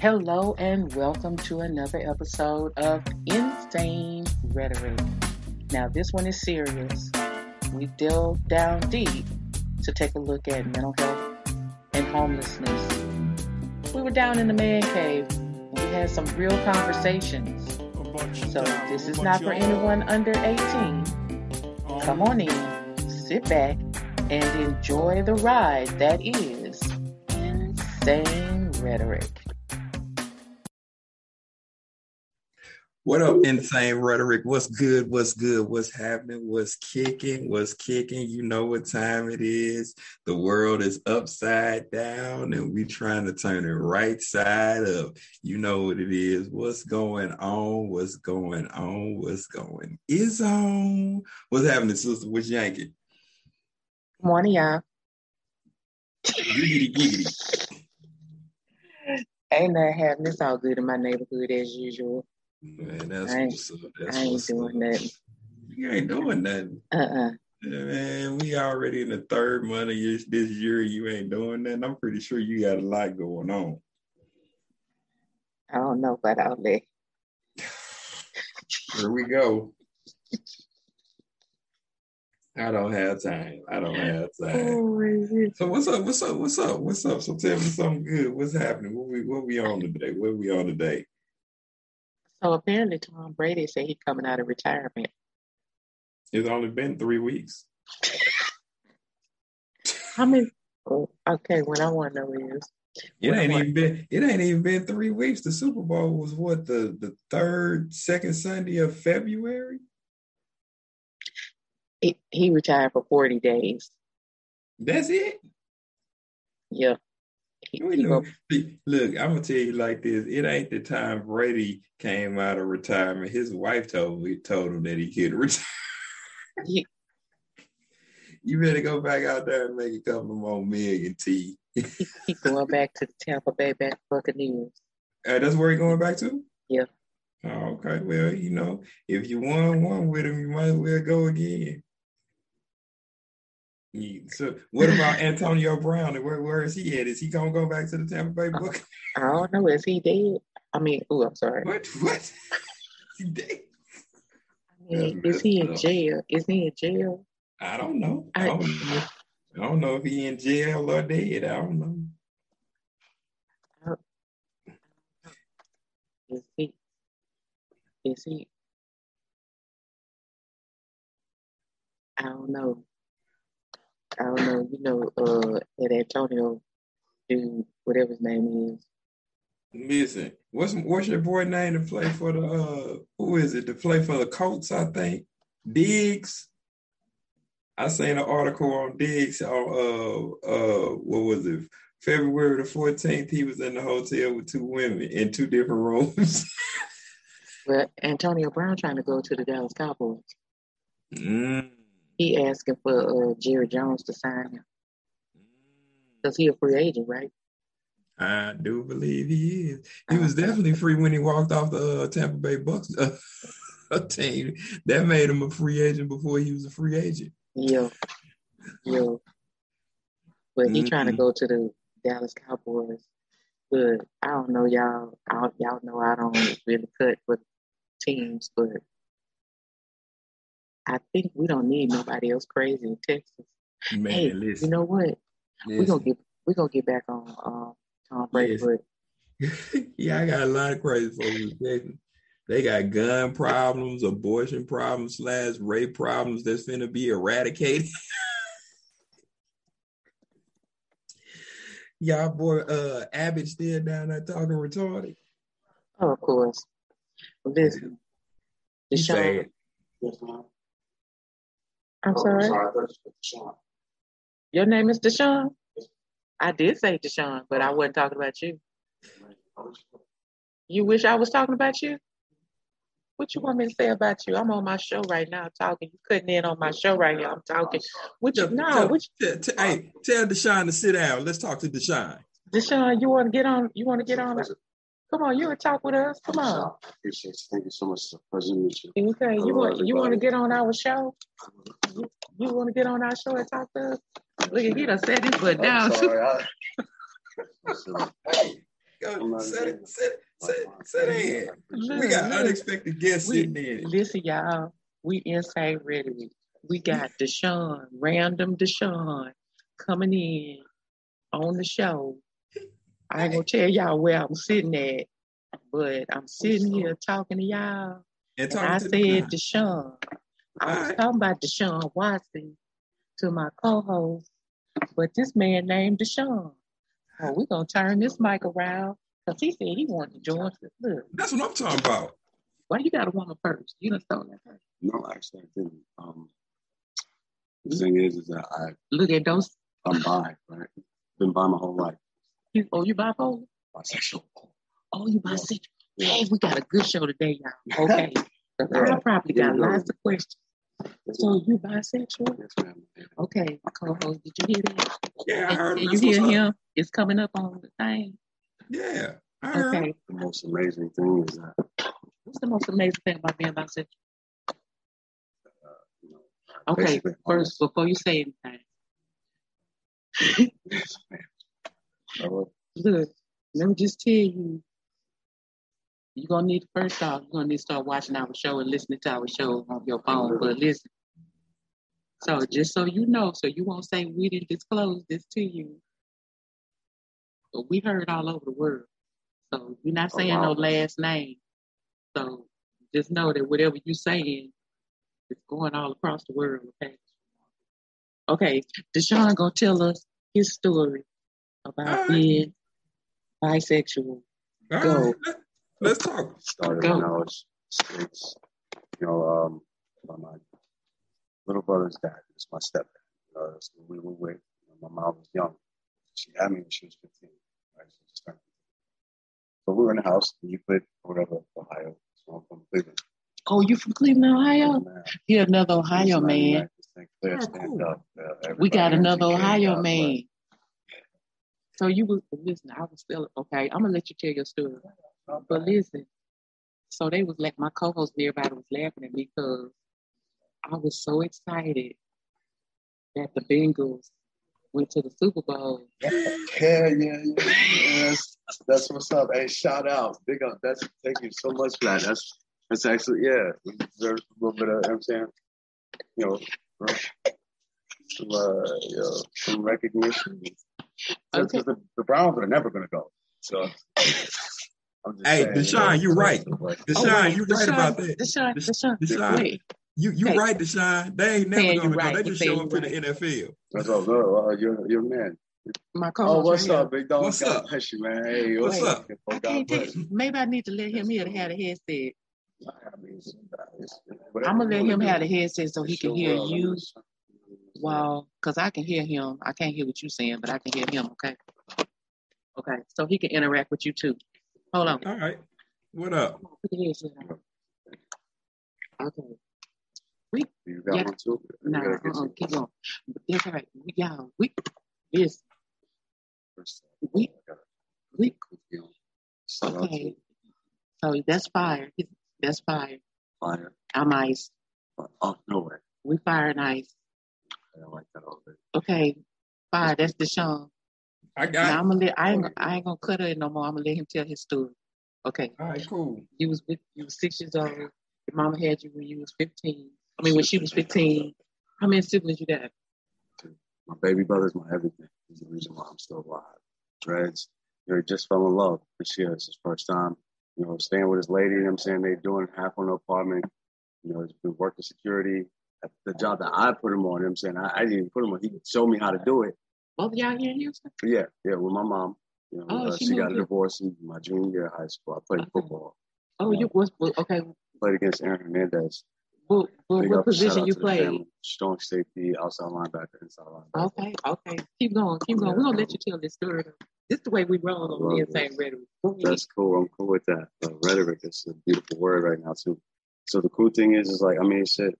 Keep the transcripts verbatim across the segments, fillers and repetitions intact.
Hello and welcome to another episode of Insane Rhetoric. Now this one is serious. We delve down deep to take a look at mental health and homelessness. We were down in the man cave and we had some real conversations. So this is not for anyone under eighteen. Come on in, sit back, and enjoy the ride that is Insane Rhetoric. What up, Insane Rhetoric? What's good? What's good? What's happening? What's kicking? What's kicking? You know what time it is. The world is upside down and we trying to turn it right side up. You know what it is. What's going on? What's going on? What's going is on? What's happening, sister? What's yanking? Morning, y'all. Giggity, giggity. Ain't nothing happening. It's all good in my neighborhood as usual. Man, that's I ain't, what's up. That's I ain't what's doing up. Nothing. You ain't doing nothing. Uh-uh. Yeah, man, we already in the third month of your, this year. You ain't doing nothing. I'm pretty sure you got a lot going on. I don't know about all that. Here we go. I don't have time. I don't have time. Oh, so what's up? What's up? What's up? What's up? So tell me something good. What's happening? What we what we on today? What we on today? So apparently Tom Brady said he's coming out of retirement. It's only been three weeks. How many? Oh, okay, what I want to know is it ain't even been it ain't even been three weeks. The Super Bowl was what the, the third, second Sunday of February. It, he retired for forty days. That's it. Yeah. Look, I'm gonna tell you like this. It ain't the time Brady came out of retirement. His wife told me told him that he could retire. Yeah. You better go back out there and make a couple more million T. He's going back to the Tampa Bay Buccaneers. Uh, that's where he's going back to? Yeah. Oh, okay. Well, you know, if you won one with him, you might as well go again. So what about Antonio Brown? Where where is he at? Is he gonna go back to the Tampa Bay Buccaneers? I don't know. Is he dead? I mean, oh, I'm sorry. What? What? Is he dead? I mean, is he in jail? Is he in jail? I don't know. I don't know. I don't know if he in jail or dead. I don't know. I don't, I don't know. Is he? Is he? I don't know. I don't know, you know, uh, that Antonio dude, whatever his name is. Listen, what's what's your boy name to play for the, uh, who is it, to play for the Colts, I think? Diggs? I seen an article on Diggs on, uh, uh, what was it, February the fourteenth, he was in the hotel with two women in two different rooms. Well, Antonio Brown trying to go to the Dallas Cowboys. Mm. He asking for uh, Jerry Jones to sign him. Because he a free agent, right? I do believe he is. He was definitely free when he walked off the uh, Tampa Bay Bucs uh, team. That made him a free agent before he was a free agent. Yeah. Yeah. But he mm-hmm. trying to go to the Dallas Cowboys. But I don't know, y'all. I, y'all know I don't really cut for teams, but I think we don't need nobody else crazy in Texas. Man, hey, listen. You know what? We're gonna get we're gonna get back on uh, Tom Brady. Yeah, I got a lot of crazy folks in Texas. They got gun problems, abortion problems, slash rape problems that's finna be eradicated. Y'all boy uh Abbott still down there talking retarded. Oh, of course. Listen. Deshaun. I'm sorry. Your name is Deshaun? I did say Deshaun, but I wasn't talking about you. You wish I was talking about you? What you want me to say about you? I'm on my show right now talking. You cutting in on my show right now. I'm talking. What you, no, tell, what you, tell, tell, hey, tell Deshaun to sit down. Let's talk to Deshaun. Deshaun, you want to get on? You want to get on? Come on, you want to talk with us? Come on. Thank you so much for presentation. Okay, you want you want to get on our show? You, you want to get on our show and talk to us? Look at he done set his butt down. I'm sorry, I, Go sit sit sit sit in. Look, we got look. unexpected guests we, sitting in. Listen, y'all, we Insane Rhetoric. We got Deshaun, random Deshaun, coming in on the show. I ain't gonna tell y'all where I'm sitting at, but I'm sitting here talking to y'all. And, talking and I to said Deshaun. I All was right. talking about Deshaun Watson to my co-host, but this man named Deshaun. Oh, we're gonna turn this mic around because he said he wanted to join us. Look. That's what I'm talking about. Why you got a woman first? You done stole that first. No, actually I didn't. Um, the thing is is that I look at those I'm bi, right? Been bi my whole life. You, oh, you bipolar? Bisexual. Oh, you bisexual. Yeah. Hey, we got a good show today, y'all. Okay. Yeah. I probably got yeah. lots of questions. So you bisexual? Yes, ma'am. Okay, co-host, did you hear that? Yeah, I heard. Did you hear him? Up. It's coming up on the thing. Yeah, I heard. Okay. The most amazing thing is that. What's the most amazing thing about being bisexual? Uh, you know, okay, first, before you say anything. Yes, ma'am. Look, let me just tell you, you're going to need, first off, you're going to need to start watching our show and listening to our show on your phone, but listen. So just so you know, so you won't say we didn't disclose this to you, but we heard all over the world. So we're not saying oh, wow. no last name. So just know that whatever you're saying is going all across the world. Okay, okay. Deshaun going to tell us his story about being right. bisexual. All go. Right. Let, let's talk. Started go. when I was six. You know, um, my, my little brother's dad was my stepdad. You know, so we were with. You know, my mom was young. She had me when she was fifteen. Right? She was fifteen. So we were in the house in Euclid, whatever, Ohio. So I'm from Cleveland. Oh, you from Cleveland, Ohio? You're yeah, another Ohio man. Like, oh, cool. up, uh, we got another Ohio man. Up, So you was, listen, I was still, okay, I'm going to let you tell your story. But listen, so they was like, my co-host and everybody was laughing at me because I was so excited that the Bengals went to the Super Bowl. Yeah, yeah, yeah. Yes, that's what's up. Hey, shout out. Big up. That's, thank you so much for that. That's, that's actually, yeah, we deserve a little bit of, you know what I'm saying? You know, some, uh, you know, some recognition. So, okay. the, the Browns are never going to go. So, I'm just hey, saying, Deshaun, you know, you're right. Deshaun, oh, you're Deshaun, right about that. Deshaun, Deshaun, Deshaun, Deshaun you you're hey. right, Deshaun. They ain't never going right. to go. They just show up right. in the N F L. That's all. No, uh, you're you're man. My oh, what's right up, here? Big dog? What's God up? Bless you, man. Hey, what's Wait, up? I can't take, maybe I need to let him hear to have the headset. I mean, it's, it's, I'm gonna let him have the headset so he can hear you. Well, because I can hear him. I can't hear what you're saying, but I can hear him, okay? Okay, so he can interact with you, too. Hold on. All right. What up? Okay. We, you got yeah. one, too? You nah, uh-uh, keep going. That's all right. We got we, yes. We, we, okay. So that's fire. That's fire. Fire. I'm ice. Oh, no way. We fire and ice. I don't like that all day. Okay, fine. That's Deshaun. I got. Now, I'm gonna let, I ain't. I ain't gonna cut her in no more. I'm gonna let him tell his story. Okay. All right. Cool. You was with. You was six years old. Your mama had you when you was fifteen. I mean, when she was fifteen. How many siblings you got? My baby brother's my everything. He's the reason why I'm still alive. Dreads. You know, he just fell in love this year. It's his first time. You know, staying with his lady. You know what I'm saying, they're doing half on the apartment. You know, he's been working security. The job that I put him on, you know what I'm saying, I, I didn't even put him on. He showed me how to do it. Both of y'all here in Houston? Yeah, yeah, with my mom. You know, oh, uh, she, she got a divorce in my junior year of high school. I played okay. football. Oh, um, you was okay. Played against Aaron Hernandez. Well, well, what up, position you played? Strong safety, outside linebacker, inside linebacker. Okay, okay. Keep going, keep going. Yeah, We're going to let you tell this story. This is the way we roll on the Insane Rhetoric. That's cool. I'm cool with that. Uh, rhetoric is a beautiful word right now, too. So the cool thing is, is like, I mean, shit.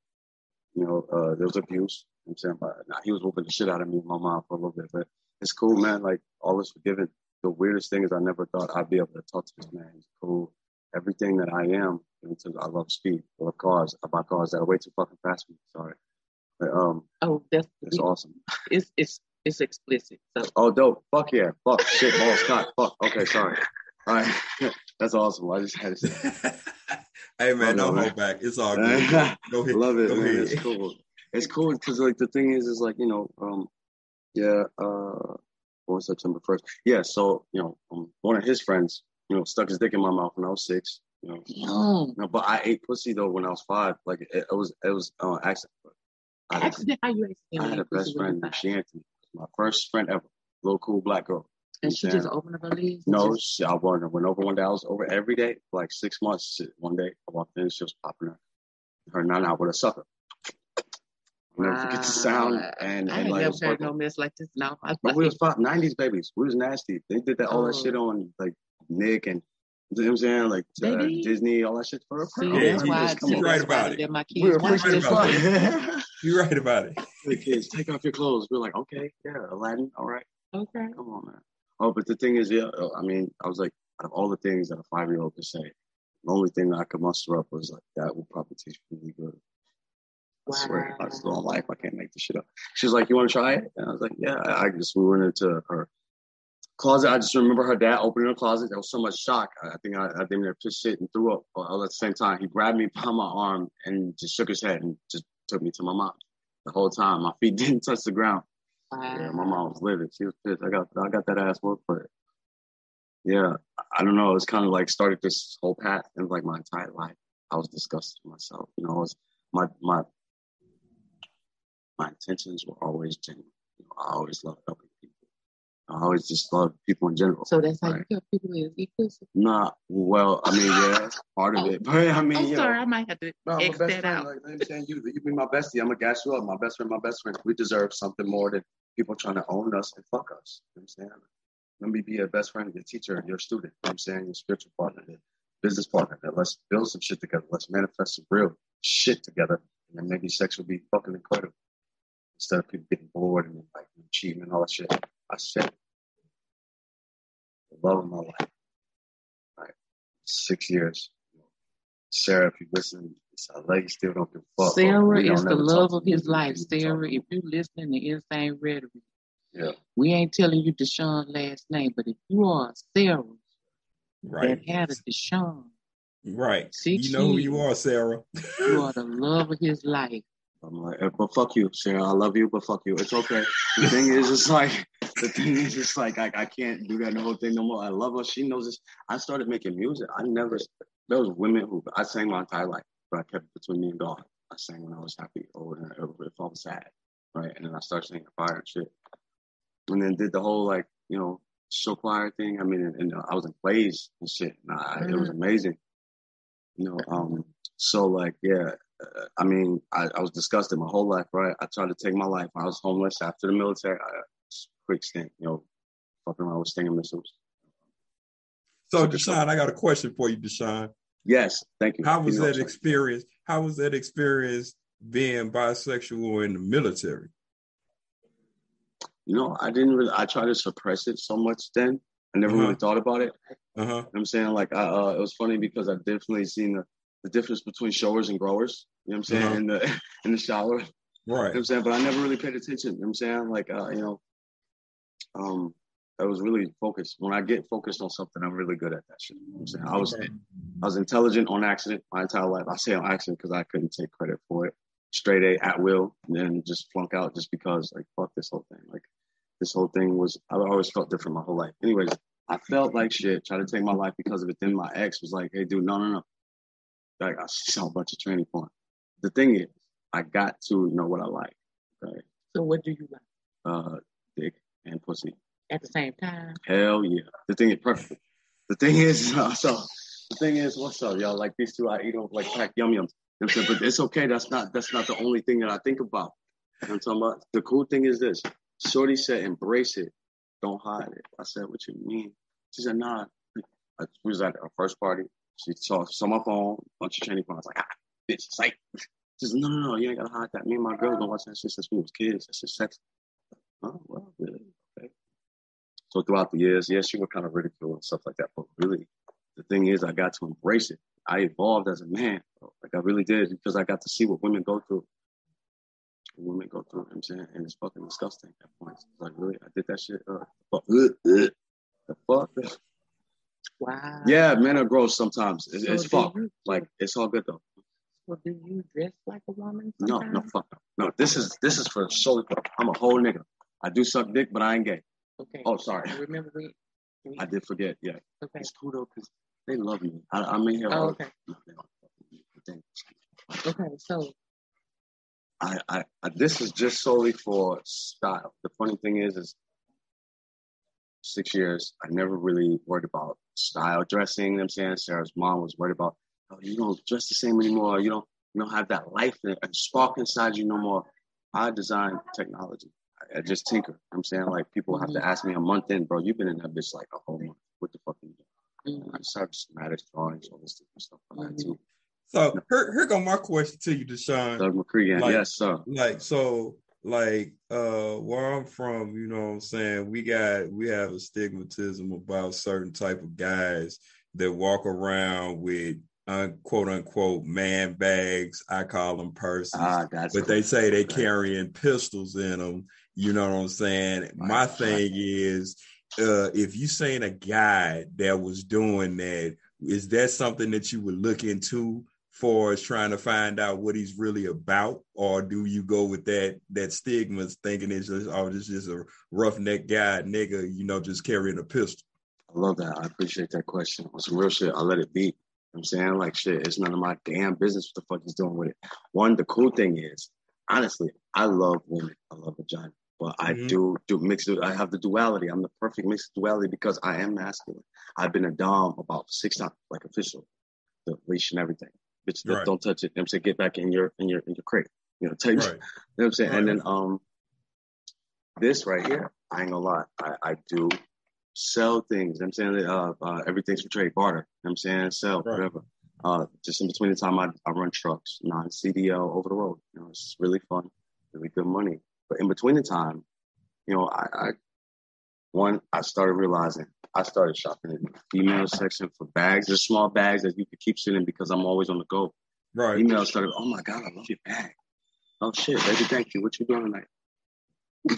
You know, uh, there was abuse. You know I'm saying, but nah, he was whooping the shit out of me and my mom for a little bit. But it's cool, man. Like, all is forgiven. The weirdest thing is, I never thought I'd be able to talk to this man. He's cool. Everything that I am, because I love speed, I love cars. I buy cars that are way too fucking fast for me. Sorry. But, um, oh, that's it's awesome. It's it's it's explicit. So. Oh, dope. Fuck yeah. Fuck shit. Balls cock. Fuck. Okay, sorry. All right. That's awesome. I just had to say that. Hey, man, don't hold back. It's all good. Go ahead. Love it, man. It's cool. It's cool because, like, the thing is, is like, you know, um, yeah, uh, born September first. Yeah, so, you know, um, one of his friends, you know, stuck his dick in my mouth when I was six. You know, no. no, but I ate pussy, though, when I was five. Like, it, it was, it was uh, accident. I had, accident? How you I had a best friend, Shanty, my first friend ever, little cool black girl. And she just opened up her leaves? No, she, I went, went over one day. I was over every day for like six months. One day, I walked in, she was popping her, her nine-out with a sucker. I'll never forget the sound. And, I and, ain't like, never heard no mess like this. No. But like, we was pop, nineties babies. We was nasty. They did that all oh. that shit on like Nick and, you know what I'm saying? Like uh, Disney, all that shit for a purpose. Yeah, you're right, you right about it. You're right about it. The kids, take off your clothes. We're like, okay, yeah, Aladdin, all right. Okay. Come on, man. Oh, but the thing is, yeah, I mean, I was like, out of all the things that a five-year-old could say, the only thing that I could muster up was like, that will probably taste really good. I wow. swear, I still don't like, I can't make this shit up. She was like, you want to try it? And I was like, yeah. I just, we went into her closet. I just remember her dad opening her closet. There was so much shock. I think I, I didn't piss shit and threw up all at the same time. He grabbed me by my arm and just shook his head and just took me to my mom. The whole time, my feet didn't touch the ground. Yeah, my mom was livid. She was pissed. I got I got that ass whooped, but yeah, I don't know. It's kind of like started this whole path, and like my entire life, I was disgusted with myself. You know, it was my my my intentions were always genuine. You know, I always loved helping people. I always just loved people in general. So that's how right? you feel people is inclusive. Nah, well, I mean, yeah, that's part of oh, it. But I mean, I'm you sorry, know, I might have to no, X that friend, out. Like, I understand you. You be my bestie. I'm gonna gas you up. My best friend, my best friend. We deserve something more than people trying to own us and fuck us. You know what I'm saying? Let me be your best friend, your teacher, your student. You know what I'm saying? Your spiritual partner, your business partner. That let's build some shit together. Let's manifest some real shit together. And then maybe sex will be fucking incredible. Instead of people getting bored and like achievement and all that shit. I said, the love of my life. All right. Six years. Sarah, if you listen, I like you still don't give a fuck. Sarah is the love of his life. Sarah, if you listening to Insane Rhetoric, yeah, we ain't telling you Deshaun's last name, but if you are Sarah, right, that had a Deshaun, right, you know who you are, Sarah. You are the love of his life. I'm like, but fuck you, Sarah. I love you, but fuck you. It's okay. The thing is, it's like the thing is, it's like I, I can't do that whole thing no more. I love her. She knows this. I started making music. I never. There was women who I sang my entire life, but I kept it between me and God. I sang when I was happy or if I was sad, right? And then I started singing fire and shit. And then did the whole, like, you know, show choir thing. I mean, and, and I was in plays and shit. And I, mm-hmm. it was amazing. You know, um, so, like, yeah, uh, I mean, I, I was disgusted my whole life, right? I tried to take my life. I was homeless after the military. I, quick stint, you know, fucking around with stinging missiles. So, Deshaun, I got a question for you, Deshaun. Yes, thank you. How was you know, that experience? How was that experience being bisexual in the military? You know, I didn't really, I tried to suppress it so much then. I never uh-huh. really thought about it. Uh-huh. You know what I'm saying? Like, I, uh, it was funny because I've definitely seen the, the difference between showers and growers, you know what I'm saying, uh-huh. in, the, in the shower. Right. You know what I'm saying? But I never really paid attention, you know what I'm saying? Like, uh, you know, um, I was really focused. When I get focused on something, I'm really good at that shit. You know what I'm saying? I was I was intelligent on accident my entire life. I say on accident because I couldn't take credit for it. Straight A at will, and then just flunk out just because, like, fuck this whole thing. Like, this whole thing was, I always felt different my whole life. Anyways, I felt like shit, tried to take my life because of it. Then my ex was like, hey, dude, no, no, no. Like, I saw a bunch of training porn. The thing is, I got to know what I like. Okay? So what do you like? Uh, dick and pussy. At the same time. Hell yeah. The thing is perfect. The thing is, uh, so the thing is, what's up, y'all? Like these two, I eat over like packed yum yums. You know, but it's okay. That's not that's not the only thing that I think about. You know what I'm talking about? The cool thing is this. Shorty said, embrace it. Don't hide it. I said, what you mean? She said, nah. I was at our first party. She saw some of my phone, bunch of training phones. I was like, ah, bitch, psych. She said, no, no, no, you ain't gotta hide that. Me and my girl been watching that shit since we was kids. That's just sexy. Oh, well, really? So throughout the years, yes, you were kind of ridiculed and stuff like that. But really, the thing is, I got to embrace it. I evolved as a man. Bro. Like, I really did because I got to see what women go through. What women go through, you know what I'm saying? And it's fucking disgusting at points. Like, really, I did that shit. Uh, fuck. Uh, uh, the fuck? Wow. Yeah, men are gross sometimes. It's, so it's fuck. You, like it's all good though. Well, do you dress like a woman sometimes? No, no, fuck no. No, this is this is for solely. I'm a whole nigga. I do suck dick, but I ain't gay. Okay. Oh, sorry. I remember we, we. I did forget. Yeah. Okay. It's cool though because they love me. I, I'm in here. Oh, all okay. Day. Okay, so. I, I, I this is just solely for style. The funny thing is, is. Six years, I never really worried about style dressing. You know what I'm saying? Sarah's mom was worried about, oh, you don't dress the same anymore. You don't, you don't have that life and spark inside you no more. I design technology. I, I just tinker. You know what I'm saying? Like, people have to ask me a month in, bro, you've been in that bitch like a whole month. What the fuck are you doing? Mm-hmm. I started schematic drawings, all this different stuff like mm-hmm. that, too. So, no. here, here go my question to you, Deshaun. Doug McCree, like, yes, sir. Like, so... Like, uh, where I'm from, you know what I'm saying? We got, we have a stigmatism about certain type of guys that walk around with un, quote unquote man bags. I call them purses, ah, but cool. They say they carrying pistols in them. You know what I'm saying? My thing is, uh, if you seen a guy that was doing that, is that something that you would look into? Far as trying to find out what he's really about, or do you go with that that stigma, thinking it's just, oh, this is a roughneck guy, nigga, you know, just carrying a pistol? I love that. I appreciate that question. On some real shit, I let it be. You know I'm saying, like, shit, it's none of my damn business what the fuck he's doing with it. One, the cool thing is, honestly, I love women. I love vagina, but I mm-hmm. do do mix. I have the duality. I'm the perfect mix of duality because I am masculine. I've been a dom about six times, like official, the leash and everything. Bitch, right. Don't touch it. You know what I'm saying? Get back in your in your in your crate. You know, take right. You know what I'm saying? Right. And then um this right here, I ain't gonna lie. I, I do sell things. You know what I'm saying? Uh, uh everything's for trade, barter, you know what I'm saying, sell, right. Whatever. Uh just in between the time I, I run trucks, non C D L over the road. You know, it's really fun, really good money. But in between the time, you know, I, I one, I started realizing I started shopping in the female section for bags. There's small bags that you could keep sitting because I'm always on the go. Right. Female started, oh my God, I love your bag. Oh shit, baby, thank you. What you doing tonight?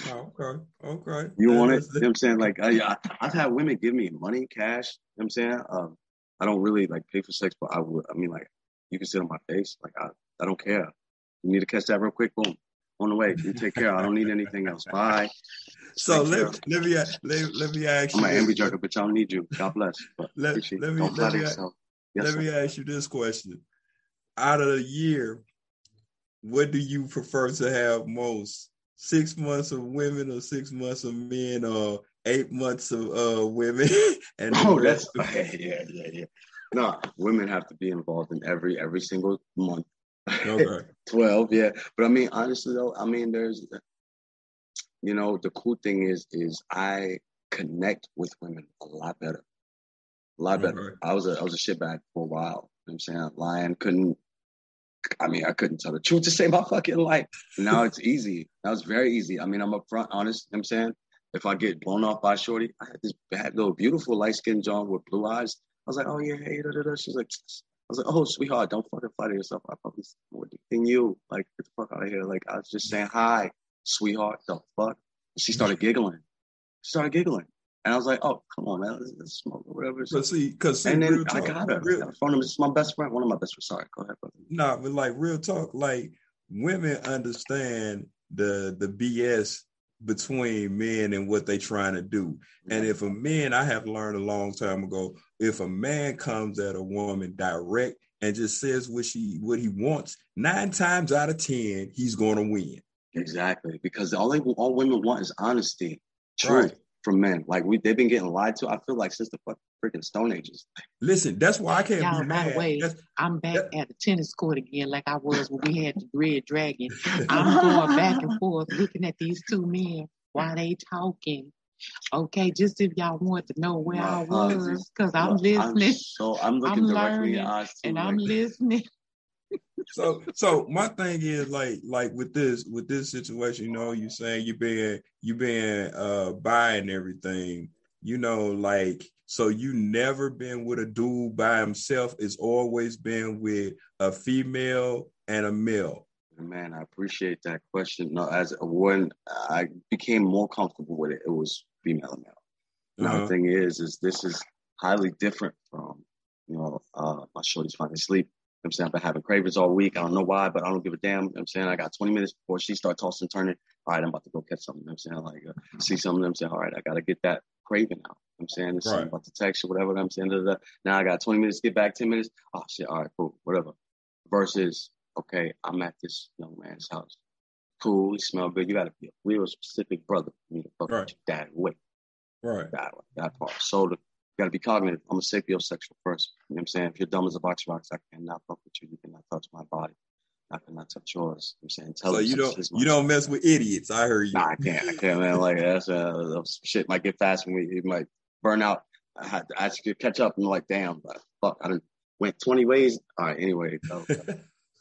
Oh, okay, okay. You want it? You know what I'm saying? Like, I, I've had women give me money, cash. You know what I'm saying? Um, I don't really like pay for sex, but I would, I mean, like, you can sit on my face. Like, I, I don't care. You need to catch that real quick. Boom. On the way, you take care. I don't need anything else. Bye. So let, let me let, let me ask you. I'm an envy jerker, bitch. I don't need you. God bless. But let, let me let, me, yes, let me ask you this question: out of the year, what do you prefer to have most? Six months of women, or six months of men, or eight months of uh, women? And oh, that's of- yeah, yeah, yeah. No, women have to be involved in every every single month. Okay. twelve, yeah. But I mean, honestly though, I mean, there's, you know, the cool thing is, is I connect with women a lot better, a lot okay. better. I was a, I was a shitbag for a while. You know what I'm saying? Lying, couldn't, I mean, I couldn't tell the truth to save my fucking life. Now it's easy. Now it's very easy. I mean, I'm upfront, honest. You know what I'm saying? If I get blown off by shorty, I had this bad little beautiful light skinned John with blue eyes. I was like, oh yeah, hey, da da da. She's like, I was like, oh, sweetheart, don't fucking flatter yourself. I probably see more dick than you. Like, get the fuck out of here. Like, I was just saying, hi, sweetheart, the fuck? And she started giggling. She started giggling. And I was like, oh, come on, man. Let's, let's smoke or whatever. Cause see, cause see, and then I talk, got her. Real... I phoned him. It's my best friend. One of my best friends. Sorry, go ahead, brother. Nah, but like, real talk, like, women understand the the B S between men and what they trying to do. And if a man, I have learned a long time ago, if a man comes at a woman direct and just says what she what he wants, nine times out of ten, he's going to win. Exactly, because all they all women want is honesty, truth right. from men. Like we, they've been getting lied to. I feel like since the fuck, freaking Stone Ages. Listen, that's why I can't. Y'all, be by mad. The way, that's, I'm back that, at the tennis court again, like I was when we had the Red Dragon. I'm going back and forth looking at these two men while they talking. Okay, just if y'all want to know where My I was, because I'm well, listening. I'm so I'm looking I'm directly learning, at us too, and like I'm that. Listening. So, so my thing is like, like with this, with this situation, you know, you saying you been, you been uh, buying everything, you know, like, so you never been with a dude by himself. It's always been with a female and a male. Man, I appreciate that question. No, as when I became more comfortable with it, it was female and male. Now uh-huh. the thing is, is this is highly different from You know, uh, my shorty's finally asleep. You know what I'm saying? I've been having cravings all week. I don't know why, but I don't give a damn. You know what I'm saying? I got twenty minutes before she starts tossing, turning. All right, I'm about to go catch something. You know what I'm saying? Like, uh, see something. You know what I'm saying? All right, I got to get that craving out. You know what I'm saying? This right. I'm about to text or whatever. You know what I'm saying? Da, da, da. Now I got twenty minutes, get back ten minutes. Oh, shit. All right, cool. Whatever. Versus, okay, I'm at this young man's house. Cool. He smell good. You got to be a real specific brother. You need to fuck right. that way. Right. That way. That part. So the you got to be cognitive. I'm a sapiosexual person. You know what I'm saying? If you're dumb as a box of rocks, I cannot fuck with you. You cannot touch my body. I cannot touch yours. You know what I'm saying? Tell so you don't, you don't mess with idiots. I heard you. Nah, I can't. I can't, man. Like, that's uh, shit might get fast when we, it might burn out. I had to, I had to catch up and like, damn, but fuck, I done went twenty ways. All right, anyway. Okay.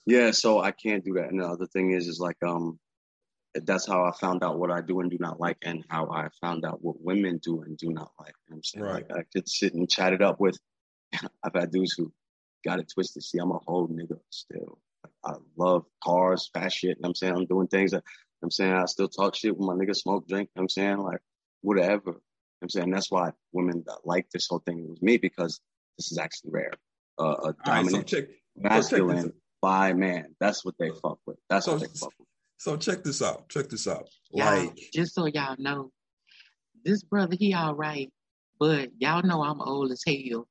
Yeah, so I can't do that. And the other thing is, is like, um, that's how I found out what I do and do not like, and how I found out what women do and do not like. You know what I'm saying? Right. Like, I could sit and chat it up with, I've had dudes who got it twisted. See, I'm a whole nigga still. Like, I love cars, fast shit. You know what I'm saying? I'm doing things that, you know what I'm saying? I still talk shit with my nigga, smoke, drink, you know what I'm saying? Like, whatever. You know what I'm saying? That's why women that like this whole thing, it was me, because this is actually rare. Uh, a dominant, right, so check, masculine, so bi man. That's what they fuck with. That's so, what they fuck with. So check this out. Check this out. Y'all, like, just so y'all know, this brother, he all right, but y'all know I'm old as hell.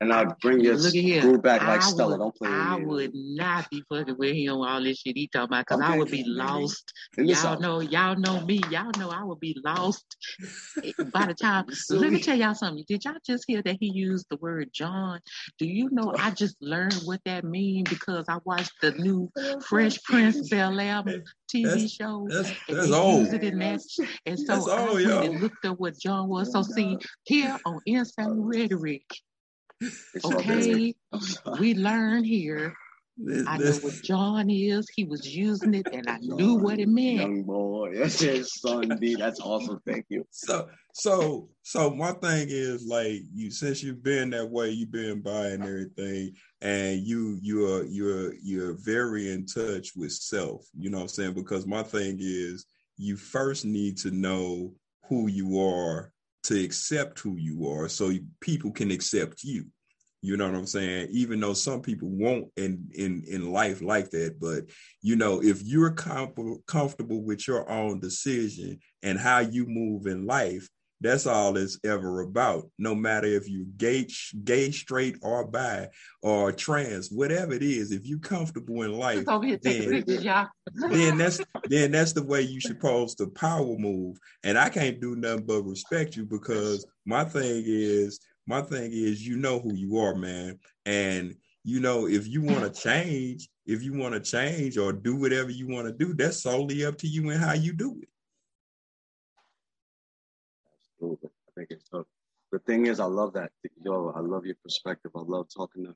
And I'll bring your screw back like I Stella. Would, Don't play with me. I would not be fucking with him on all this shit he talking about, because okay. I would be lost. Y'all know, y'all know me. Y'all know I would be lost by the time. Let me tell y'all something. Did y'all just hear that he used the word John? Do you know I just learned what that means because I watched the new Fresh Prince Bel-Air T V that's, show. That's, that's and old. It in that. And so that's I old, yo. looked up what John was. So see, here on Insane Rhetoric, okay, we learn here. This, I this. know what John is. He was using it, and I John, knew what it meant. Young boy, that's his son, B. That's awesome. Thank you. So, so, so my thing is like you. Since you've been that way, you've been bi and everything, and you, you are, you're, you're very in touch with self. You know what I'm saying? Because my thing is, you first need to know who you are to accept who you are, so people can accept you. You know what I'm saying? Even though some people won't in, in, in life like that, but, you know, if you're com- comfortable with your own decision and how you move in life, that's all it's ever about. No matter if you're gay, gay, straight, or bi, or trans, whatever it is, if you're comfortable in life, then, pictures, yeah. then that's then that's the way you should supposed to power move. And I can't do nothing but respect you, because my thing is, my thing is, you know who you are, man. And, you know, if you want to change, if you want to change or do whatever you want to do, that's solely up to you and how you do it. Absolutely. I think it's tough. The thing is, I love that. Yo, I love your perspective. I love talking to,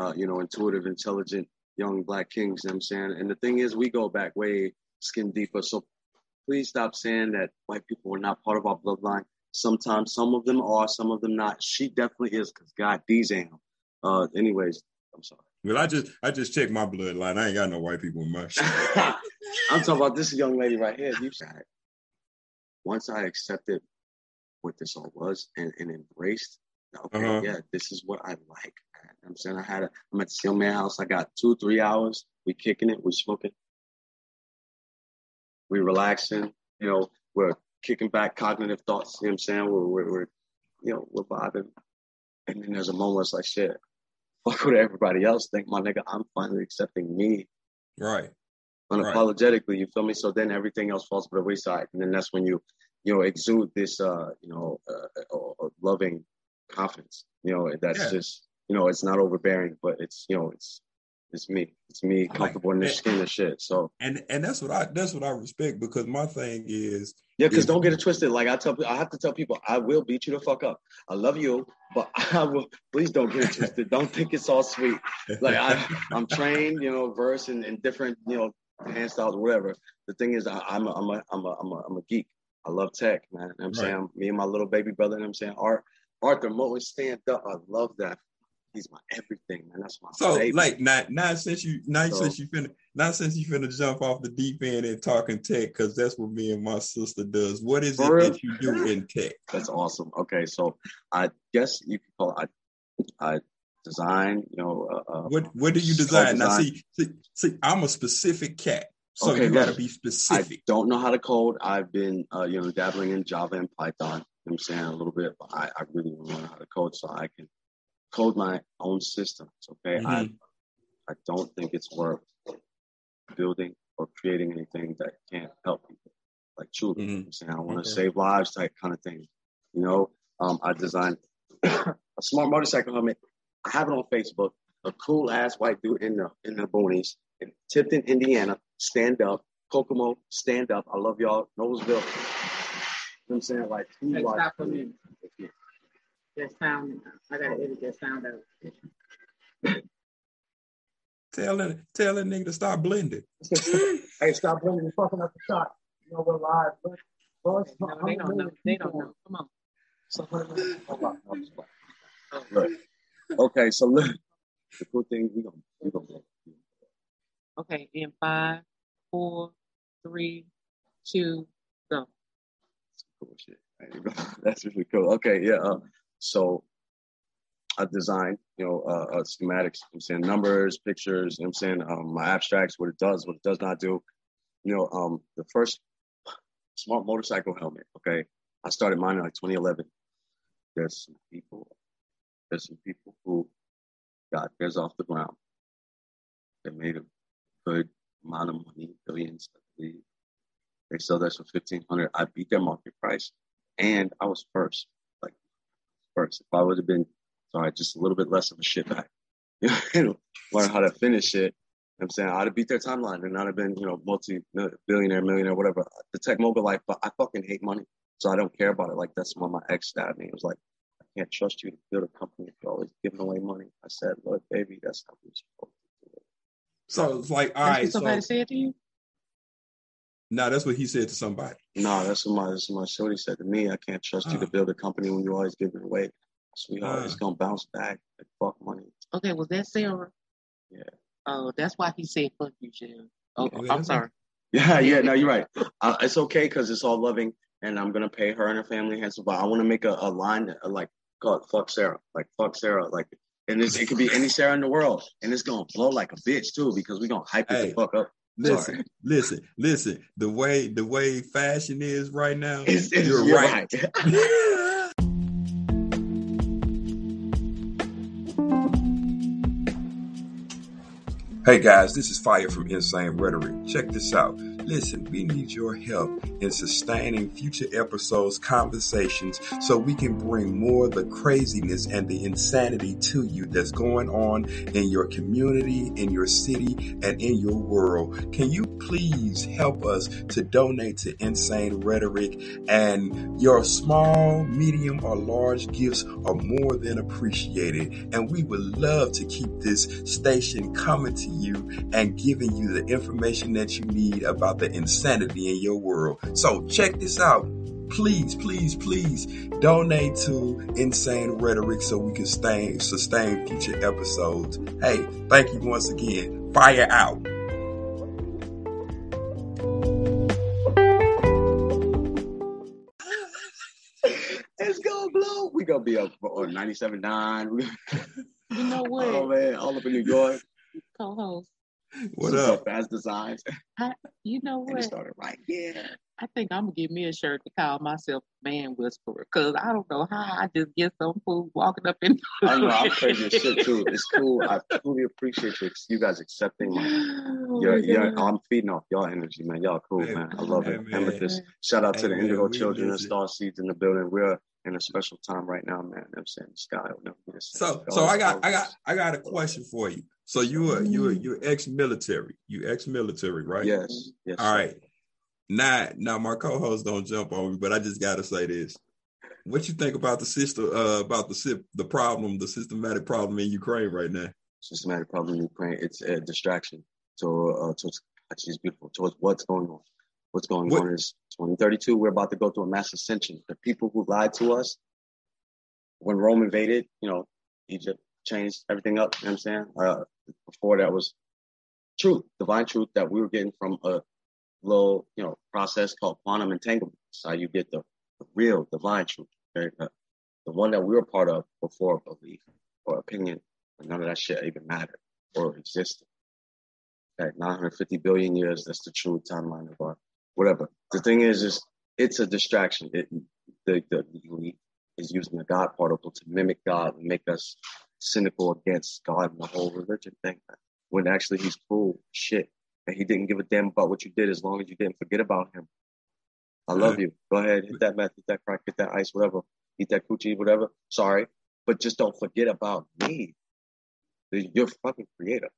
uh, you know, intuitive, intelligent, young Black kings, you know what I'm saying? And the thing is, we go back way skin deeper. So please stop saying that white people are not part of our bloodline. Sometimes some of them are, some of them not. She definitely is, because God damn. Uh, anyways, I'm sorry. Well, I just I just checked my bloodline. I ain't got no white people in my shit. I'm talking about this young lady right here. You said once I accepted what this all was and, and embraced, okay, uh-huh. yeah, this is what I like. I'm saying I had a I'm at this young man's house. I got two, three hours. We kicking it, we smoking, we relaxing, you know, we're kicking back cognitive thoughts, you know what I'm saying? We're, we're, we're, you know, we're vibing. And then there's a moment where it's like, shit, fuck what everybody else think, my nigga, I'm finally accepting me. Right. Unapologetically, right. You feel me? So then everything else falls by the wayside. And then that's when you, you know, exude this, uh, you know, uh, uh, loving confidence. You know, that's yeah. just, you know, it's not overbearing, but it's, you know, it's, It's me. It's me comfortable like, in this skin and shit. So and and that's what I that's what I respect, because my thing is yeah. Because don't get it twisted. Like I tell, I have to tell people, I will beat you the fuck up. I love you, but I will. Please don't get it twisted. Don't think it's all sweet. Like I, I'm trained, you know, verse and, and different, you know, hand styles, whatever. The thing is, I, I'm a, I'm a, I'm a, I'm a, I'm a geek. I love tech, man. You know what I'm saying, right. Me and my little baby brother. You know what I'm saying, Art, Arthur Moten, stand up. I love that. He's my everything, man. That's my so baby. Like not not since you not so, since you finna not since you finna jump off the deep end and talking tech, because that's what me and my sister does. What is it real? That you do in tech? That's awesome. Okay, so I guess you could call it, I I design, you know. Uh, what what do you design? Now, see, see, see, I'm a specific cat, so okay, you got to be specific. I don't know how to code. I've been, uh, you know, dabbling in Java and Python. You know what I'm saying, a little bit, but I, I really want to learn how to code so I can code my own systems. Okay, mm-hmm. I I don't think it's worth building or creating anything that can't help people, like children. Mm-hmm. You know what I'm saying, I want to okay. save lives, type kind of thing. You know, um, I designed a smart motorcycle helmet. I have it on Facebook. A cool ass white dude in the in the boonies in Tipton, Indiana. Stand up, Kokomo. Stand up. I love y'all. Noblesville. You know what I'm saying, like, he hey, like me. That sound. I gotta edit that sound out. Tell that, tell that nigga to stop blending. Hey, stop blending. You're fucking up the shot. You know we're live, but. No, they don't know. They don't know. Come on. So, look. Okay, so look. The cool thing, we're going we gonna to. Okay, in five, four, three, two, go. That's cool shit. There you go. That's really cool. Okay, yeah. Uh, so I designed, you know, uh, uh, schematics. I'm saying numbers, pictures. I'm saying um, my abstracts, what it does, what it does not do. You know, um, the first smart motorcycle helmet. Okay, I started mine in like twenty eleven. There's some people. There's some people who got theirs off the ground. They made a good amount of money, billions, I believe. They sell theirs for fifteen hundred dollars. I beat their market price, and I was first. Like first, if I would have been, sorry, just a little bit less of a shitbag, you know, learn how to finish it. You know what I'm saying, I'd have beat their timeline, and I'd have been, you know, multi-billionaire, millionaire, whatever. The tech mogul life, but I fucking hate money, so I don't care about it. Like that's why my ex stabbed me. It was like, I can't trust you to build a company if you're always giving away money. I said, look, baby, that's not what you're supposed to do. So it's like, all right. That's what somebody so, said to you? No, nah, that's what he said to somebody. No, nah, that's what my, that's what my shorty said to me. I can't trust uh, you to build a company when you're always giving it away. Sweetheart, uh, it's going to bounce back. Like, fuck money. Okay, was that Sarah? Yeah. Oh, that's why he said, fuck you, Jim. Oh, yeah, I'm sorry. Yeah, yeah, no, you're right. Uh, it's okay because it's all loving, and I'm going to pay her and her family handsome, but I want to make a, a line that, like, God, fuck Sarah, like fuck Sarah, like, and this, it could be any Sarah in the world, and it's gonna blow like a bitch too because we're gonna hype it hey, the fuck up. Listen, Sorry. listen, listen. The way the way fashion is right now, it's, it's, you're, you're right. right. Hey guys, this is Fire from Insane Rhetoric. Check this out. Listen, we need your help in sustaining future episodes, conversations, so we can bring more of the craziness and the insanity to you that's going on in your community, in your city, and in your world. Can you please help us to donate to Insane Rhetoric? And your small, medium, or large gifts are more than appreciated. And we would love to keep this station coming to you and giving you the information that you need about the insanity in your world. So check this out. Please, please, please donate to Insane Rhetoric so we can stay, sustain future episodes. Hey, thank you once again. Fire out. It's gonna blow. We're gonna be up for ninety-seven point nine. You know what? Oh man, all up in New York. Co-host. What Some up? Fast designs. I, you know what? It started right yeah. I think I'm gonna give me a shirt to call myself Man Whisperer because I don't know how I just get some food walking up in. I know I'm crazy as shit too. It's cool. I truly appreciate you, you guys accepting my. Oh, your, your, I'm feeding off y'all energy, man. Y'all cool, man. man. I love it. Hey, Amethyst. Shout out hey, to the man, Indigo Children and Star Seeds in the building. We're in a special time right now, man. I'm saying the sky will never be the same. So, so I got, I got, I got a question for you. So you were, you were, you ex-military, you ex-military, right? Yes. Yes. All right. Now, now my co-hosts don't jump on me, but I just gotta say this: what you think about the system, uh, about the the problem, the systematic problem in Ukraine right now? Systematic problem in Ukraine. It's a distraction to, uh, towards, geez, beautiful, towards what's going on. What's going what? on is twenty thirty-two, we're about to go through a mass ascension. The people who lied to us when Rome invaded, you know, Egypt changed everything up, you know what I'm saying? Uh, before that was truth, divine truth that we were getting from a little, you know, process called quantum entanglement. That's how you get the, the real divine truth, okay? The one that we were part of before belief or opinion But none of that shit even mattered or existed. Okay, nine hundred fifty billion years, that's the true timeline of our whatever. The thing is, is it's a distraction. It, the, the elite is using the God particle to mimic God and make us cynical against God and the whole religion thing, when actually he's cool shit. And he didn't give a damn about what you did as long as you didn't forget about him. I love you. Go ahead, hit that meth, hit that crack, hit that ice, whatever. Eat that coochie, whatever. Sorry. But just don't forget about me. You're fucking creator.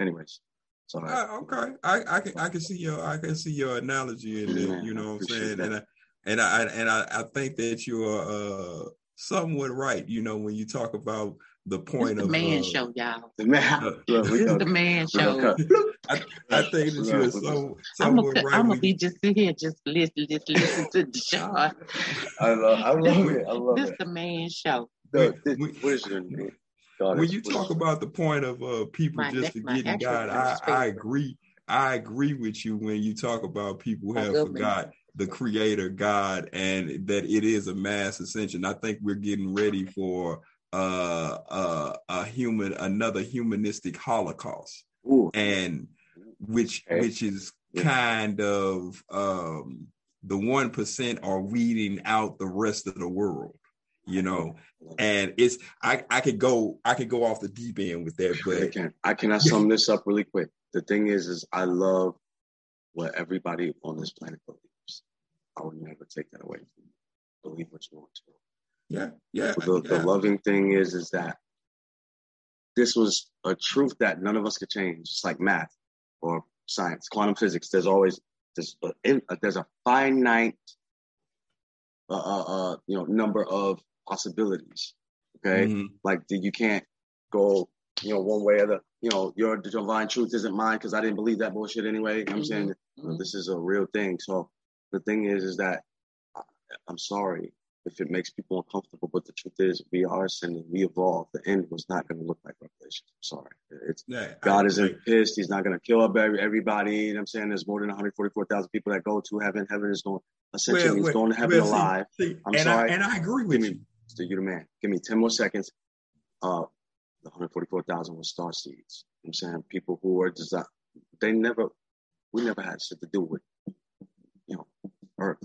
Anyways. Sorry. Uh, okay. I, I can I can see your I can see your analogy in there, yeah, you know what I'm saying? That. And I and I and I, I think that you are uh, somewhat right, you know, when you talk about the point it's the of man uh, show, y'all. The man, uh, the man show. I, I think that you are so. I'm gonna right be just sit here, just listen, just listen to Deshaun. I love, I love it. I love this it. This the man show. No, this, when, what is your name? God, when you talk about the point of uh, people my, just forgetting God, I, I agree. I agree with you when you talk about people who have forgot man. the Creator God, and that it is a mass ascension. I think we're getting ready for. Uh, uh, a human, another humanistic Holocaust, Ooh. and which okay. which is yeah. kind of um, the one percent are weeding out the rest of the world, you know. And it's I, I could go I could go off the deep end with that, but I can I cannot sum this up really quick. The thing is, is I love what everybody on this planet believes. I would never take that away from you. Believe what you want to. Yeah, yeah. The, yeah. the loving thing is, is that this was a truth that none of us could change. It's like math or science, quantum physics. There's always there's a, there's a finite, uh, uh, you know, number of possibilities. Okay, mm-hmm. like the, you can't go, you know, one way or the, you know, your divine truth isn't mine because I didn't believe that bullshit anyway. You know what I'm saying mm-hmm. this is a real thing. So the thing is, is that I, I'm sorry. If it makes people uncomfortable, but the truth is, we are ascending, we evolve. The end was not going to look like Revelation. I'm sorry. It's, yeah, God isn't pissed. He's not going to kill up everybody. You know what I'm saying? There's more than one hundred forty-four thousand people that go to heaven. Heaven is going, essentially, well, he's well, going to heaven well, alive. See, see, I'm and sorry. I, and I agree with Give you. Me, so you're the man. Give me ten more seconds. Uh, the one hundred forty-four thousand were star seeds. You know what I'm saying? People who are designed, they never, we never had shit to do with, you know, Earth.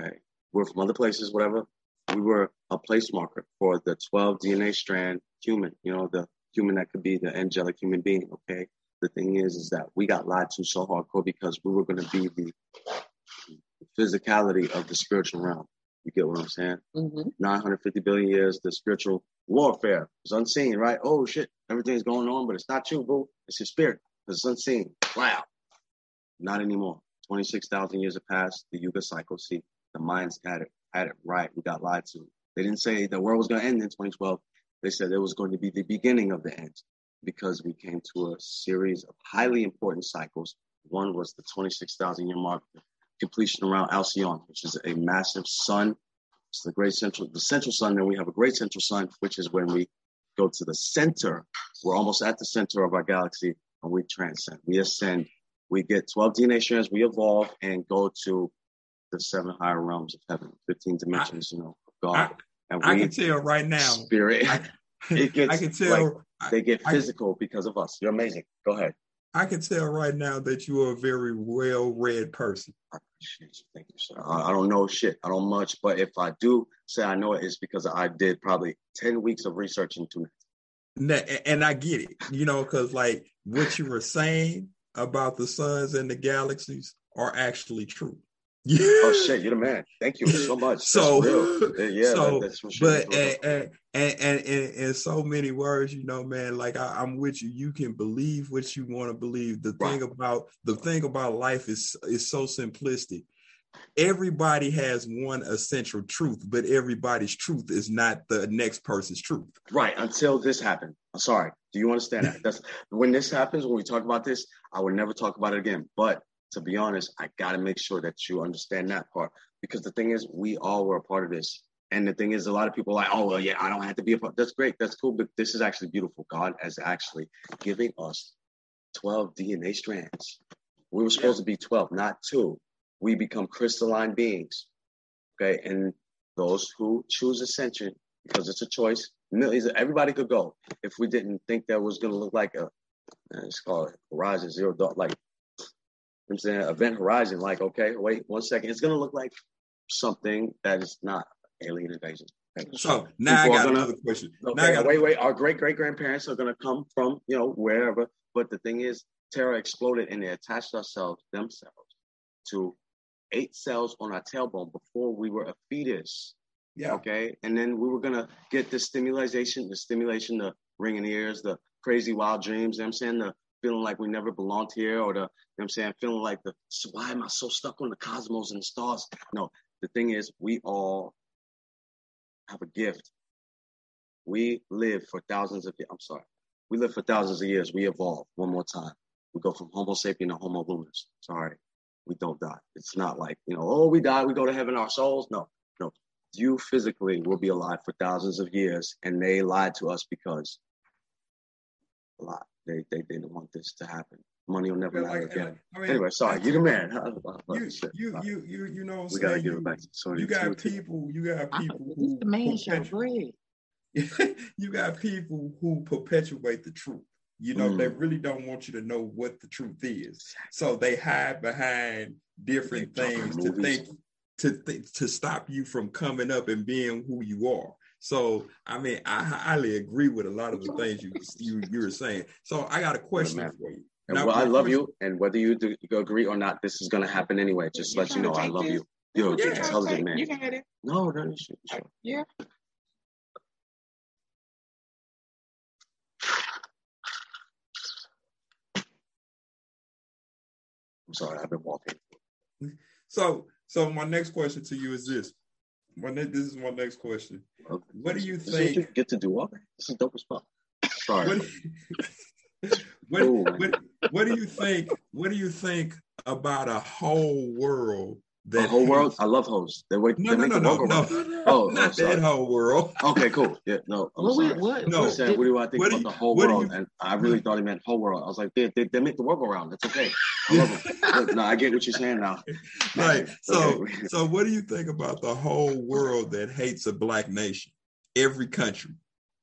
Okay. We're from other places, whatever. We were a place marker for the twelve D N A strand human, you know, the human that could be the angelic human being, okay? The thing is, is that we got lied to so hardcore because we were going to be the physicality of the spiritual realm. You get what I'm saying? Mm-hmm. nine hundred fifty billion years, the spiritual warfare is unseen, right? Oh, shit, everything's going on, but it's not you, boo. It's your spirit. It's unseen. Wow. Not anymore. twenty-six thousand years have passed. The Yuga cycle, see, the Mayans had it. Had it right. We got lied to. They didn't say the world was going to end in twenty twelve. They said it was going to be the beginning of the end because we came to a series of highly important cycles. One was the twenty-six thousand year mark, completion around Alcyon, which is a massive sun. It's the great central, the central sun. Then we have a great central sun, which is when we go to the center. We're almost at the center of our galaxy and we transcend. We ascend. We get twelve D N A strands. We evolve and go to the seven higher realms of heaven, fifteen dimensions, I, you know, God. I, and we, I can tell right now. Spirit. I, it gets, I can tell. Like, I, they get physical I, because of us. You're amazing. Go ahead. I can tell right now that you are a very well-read person. I appreciate you. Thank you, sir. I, I don't know shit. I don't much. But if I do say I know it, it's because I did probably ten weeks of research in two minutes. And, and I get it, you know, because like what you were saying about the suns and the galaxies are actually true. Yeah. Oh shit! You're the man. Thank you so much. So, that's yeah, so, that, that's what but and and, and and and so many words, you know, man. Like I, I'm with you. You can believe what you want to believe. The right. thing about the thing about life is is so simplistic. Everybody has one essential truth, but everybody's truth is not the next person's truth. Right. Until this happened. I'm sorry. Do you understand that? That's when this happens. When we talk about this, I will never talk about it again. But. To be honest, I got to make sure that you understand that part because the thing is, we all were a part of this. And the thing is, a lot of people are like, oh, well, yeah, I don't have to be a part. That's great. That's cool. But this is actually beautiful. God is actually giving us twelve D N A strands. We were supposed yeah. to be twelve, not two. We become crystalline beings. Okay. And those who choose ascension, because it's a choice, Everybody could go if we didn't think that was going to look like a, it's called Horizon Zero Dawn, like, you know what I'm saying, Event Horizon, like, okay, wait one second. It's going to look like something that is not alien invasion. So now People I got gonna, another question. Okay, now I got wait, wait. Our great-great-grandparents are going to come from, you know, wherever. But the thing is, Terra exploded and they attached ourselves, themselves, to eight cells on our tailbone before we were a fetus. Yeah. Okay. And then we were going to get the stimulation, the stimulation, the ringing ears, the crazy wild dreams. You know what I'm saying? The feeling like we never belonged here, or the, you know what I'm saying? Feeling like the, so why am I so stuck on the cosmos and the stars? No, the thing is, we all have a gift. We live for thousands of years. I'm sorry. We live for thousands of years. We evolve one more time. We go from Homo sapien to Homo lumens. Sorry. We don't die. It's not like, you know, oh, we die, we go to heaven, our souls. No, no. You physically will be alive for thousands of years, and they lied to us because a lot. They they didn't want this to happen. Money will never matter like, again. I mean, anyway, sorry, you the man. You you you you you know what I'm we saying? Gotta give it back. Sorry, you got people. You got people. Who the man shall bread. You got people who perpetuate the truth. You know, mm. they really don't want you to know what the truth is. So they hide behind different things to think, to th- to stop you from coming up and being who you are. So, I mean, I highly agree with a lot of the things you you, you were saying. So I got a question for you. And now, well, I love you. And whether you do, you agree or not, this is going to happen anyway. Just let you know I love this. you. Yo, you're intelligent, man. You got it. No, no, shit. Sure. Yeah. I'm sorry, I've been walking. So, so my next question to you is this. My ne- this is my next question. Okay. What do you this think? You get to do all that? This is dope as fuck. Sorry. What do, you, what, what, what do you think? What do you think about a whole world? That a whole hates... world? I love hoes. They wait. No, they no, no, no, no, no, no. Oh, not oh, that whole world. Okay, cool. Yeah, no. I'm what, sorry. What? No. What, said, what do I think about you, the whole world? You... And I really thought he meant whole world. I was like, they they, they make the world go round. That's okay. I love it. No, I get what you're saying now. Right. So, okay. So what do you think about the whole world that hates a black nation? Every country.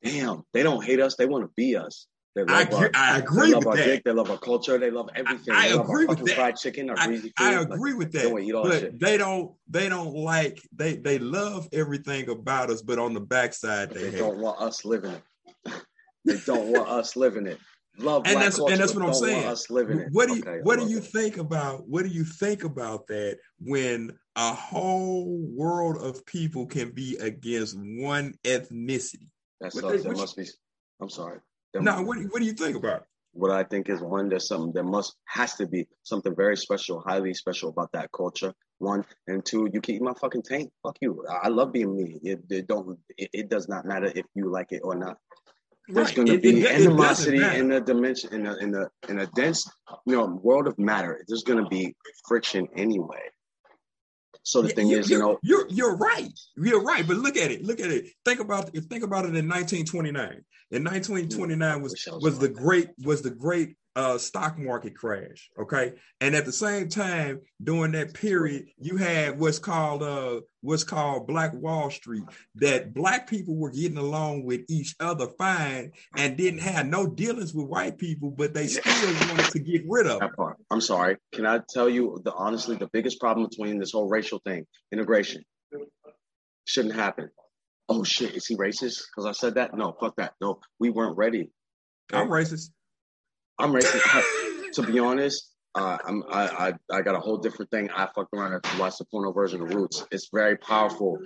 Damn, they don't hate us. They want to be us. They love I, our, I agree they love with our that. Dick, they love our culture. They love everything. I, I they agree love with that. Fried chicken, our I, greasy food. I agree like, with that. They don't but shit. they don't. They don't like. They they love everything about us, but on the backside, they, they don't want us living it. They don't want us living it. Love and that's culture, and that's what I'm saying. What do you okay, what do you that. think about what do you think about that when a whole world of people can be against one ethnicity? That's what they, that must be. I'm sorry. No, what what do you think about it? What I think is one, there's something there must has to be something very special, highly special about that culture. One and two, you can eat my fucking tank. Fuck you. I love being me. It, it don't. It, it does not matter if you like it or not. There's right. going to be it, it, animosity it in a dimension, in a in a in a dense, you know, world of matter. There's going to be friction anyway. So the yeah, thing you, is, you, you know, you're you're right, you're right. But look at it, look at it. Think about it. Think about it. In nineteen twenty-nine, in nineteen twenty-nine was was the great was the great uh, stock market crash. Okay, and at the same time, during that period, you had what's called uh what's called Black Wall Street. That black people were getting along with each other fine and didn't have no dealings with white people, but they still wanted to get rid of them. I'm sorry. Can I tell you the honestly the biggest problem between this whole racial thing, integration, shouldn't happen. Oh shit, is he racist? Because I said that. No, fuck that. No, we weren't ready. Okay? I'm racist. I'm racist. To be honest, uh, I'm, I, I I got a whole different thing. I fucked around and watched the porno version of Roots. It's very powerful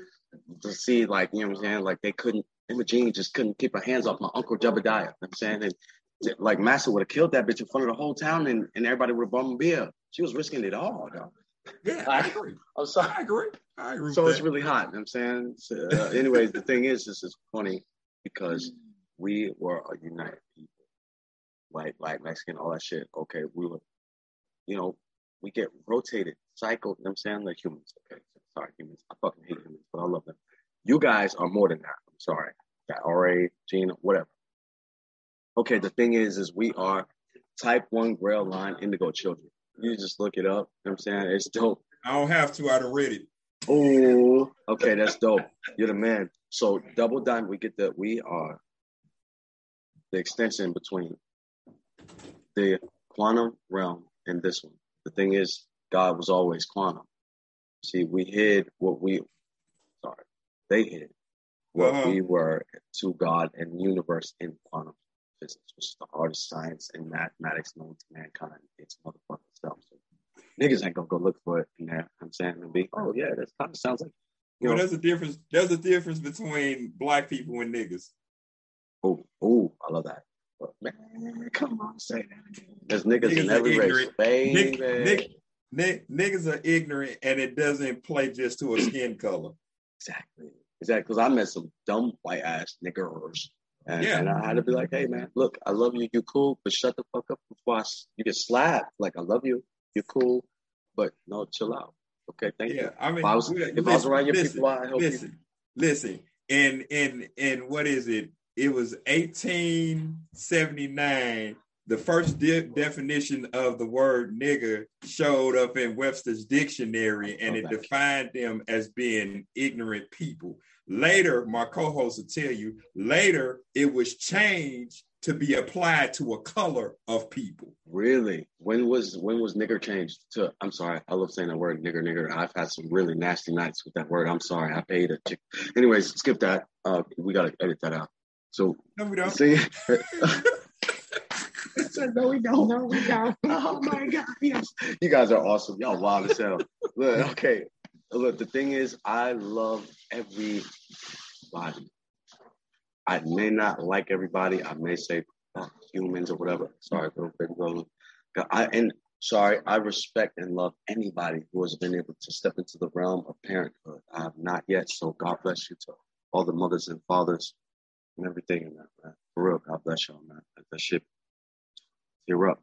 to see, like, you know what I'm saying? Like, they couldn't, Imogene just couldn't keep her hands off my Uncle Jebediah. You know what I'm saying? And, like, Massa would have killed that bitch in front of the whole town and, and everybody would have bought a beer. She was risking it all, though. Yeah, I agree. I'm sorry. I agree. I agree. So it's really hot. You know what I'm saying? So, uh, anyways, the thing is, this is funny because we were a united people. White, black, Mexican, all that shit. Okay, we were, you know, we get rotated, cycled, you know what I'm saying? Like humans, okay? Sorry, humans. I fucking hate humans, but I love them. You guys are more than that. I'm sorry. That R A, gene, whatever. Okay, the thing is, is we are type one grail line indigo children. You just look it up, you know what I'm saying? It's dope. I don't have to, I'd have read it. Oh, okay, that's dope. You're the man. So double dime, we get that we are the extension between the quantum realm and this one. The thing is, God was always quantum. See, we hid what we, sorry, they hid what uh-huh. we were to God and universe in quantum physics, which is the hardest science and mathematics known to mankind. It's motherfucking stuff. So niggas ain't gonna go look for it, you know what I'm saying? And be, oh yeah, that kind of sounds like, you well, know. There's a difference. There's a difference between black people and niggas. Oh, oh, I love that. But, man, come on, say that again. There's niggas, niggas in every race, baby. Niggas, niggas, niggas are ignorant, and it doesn't play just to a skin color. Exactly, exactly. Because I met some dumb white ass niggers, and, yeah. and I had to be like, hey man, look, I love you, you cool, but shut the fuck up before I, you get slapped. Like I love you. You're cool, but no, chill out. Okay, thank yeah, you. I mean, if I was, if listen, I was around your listen, people, I help listen, you. Listen, and and and what is it? It was eighteen seventy-nine. The first de- definition of the word "nigger" showed up in Webster's dictionary, and it defined them as being ignorant people. Later, my co-host will tell you. Later, it was changed to be applied to a color of people. Really? When was when was nigger changed to, I'm sorry, I love saying that word, nigger, nigger. I've had some really nasty nights with that word. I'm sorry, I paid a chick. Anyways, skip that. Uh, we got to edit that out. So, no, we don't. See? I said, no, we don't. No, we don't. Oh, my God. Yes. You guys are awesome. Y'all wild as hell. Look, okay. Look, the thing is, I love everybody. I may not like everybody. I may say oh, humans or whatever. Sorry, little bit rolling. I and sorry, I respect and love anybody who has been able to step into the realm of parenthood. I have not yet, so God bless you to all the mothers and fathers and everything in that, man. For real, God bless y'all, man. That shit, you're up.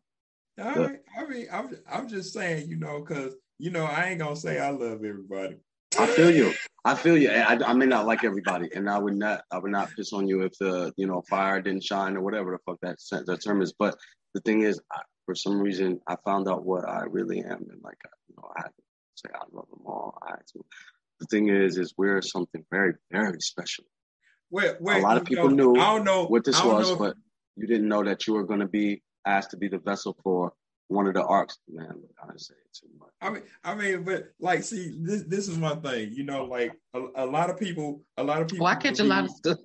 All the, right. I mean, I'm I'm just saying, you know, because you know, I ain't gonna say I love everybody. I feel you. I feel you. I, I may not like everybody, and I would not. I would not piss on you if the you know fire didn't shine or whatever the fuck that that term is. But the thing is, I, for some reason, I found out what I really am, and like I, you know, I say I love them all. I do. The thing is, is we're something very, very special. Wait, wait, a lot of people know, knew I don't know, what this I don't was, know. But you didn't know that you were going to be asked to be the vessel for one of the arcs, man. I say too much. I mean, I mean, but like, see, this this is my thing. You know, like a, a lot of people, a lot of people. Well, I catch believe, a lot of stuff.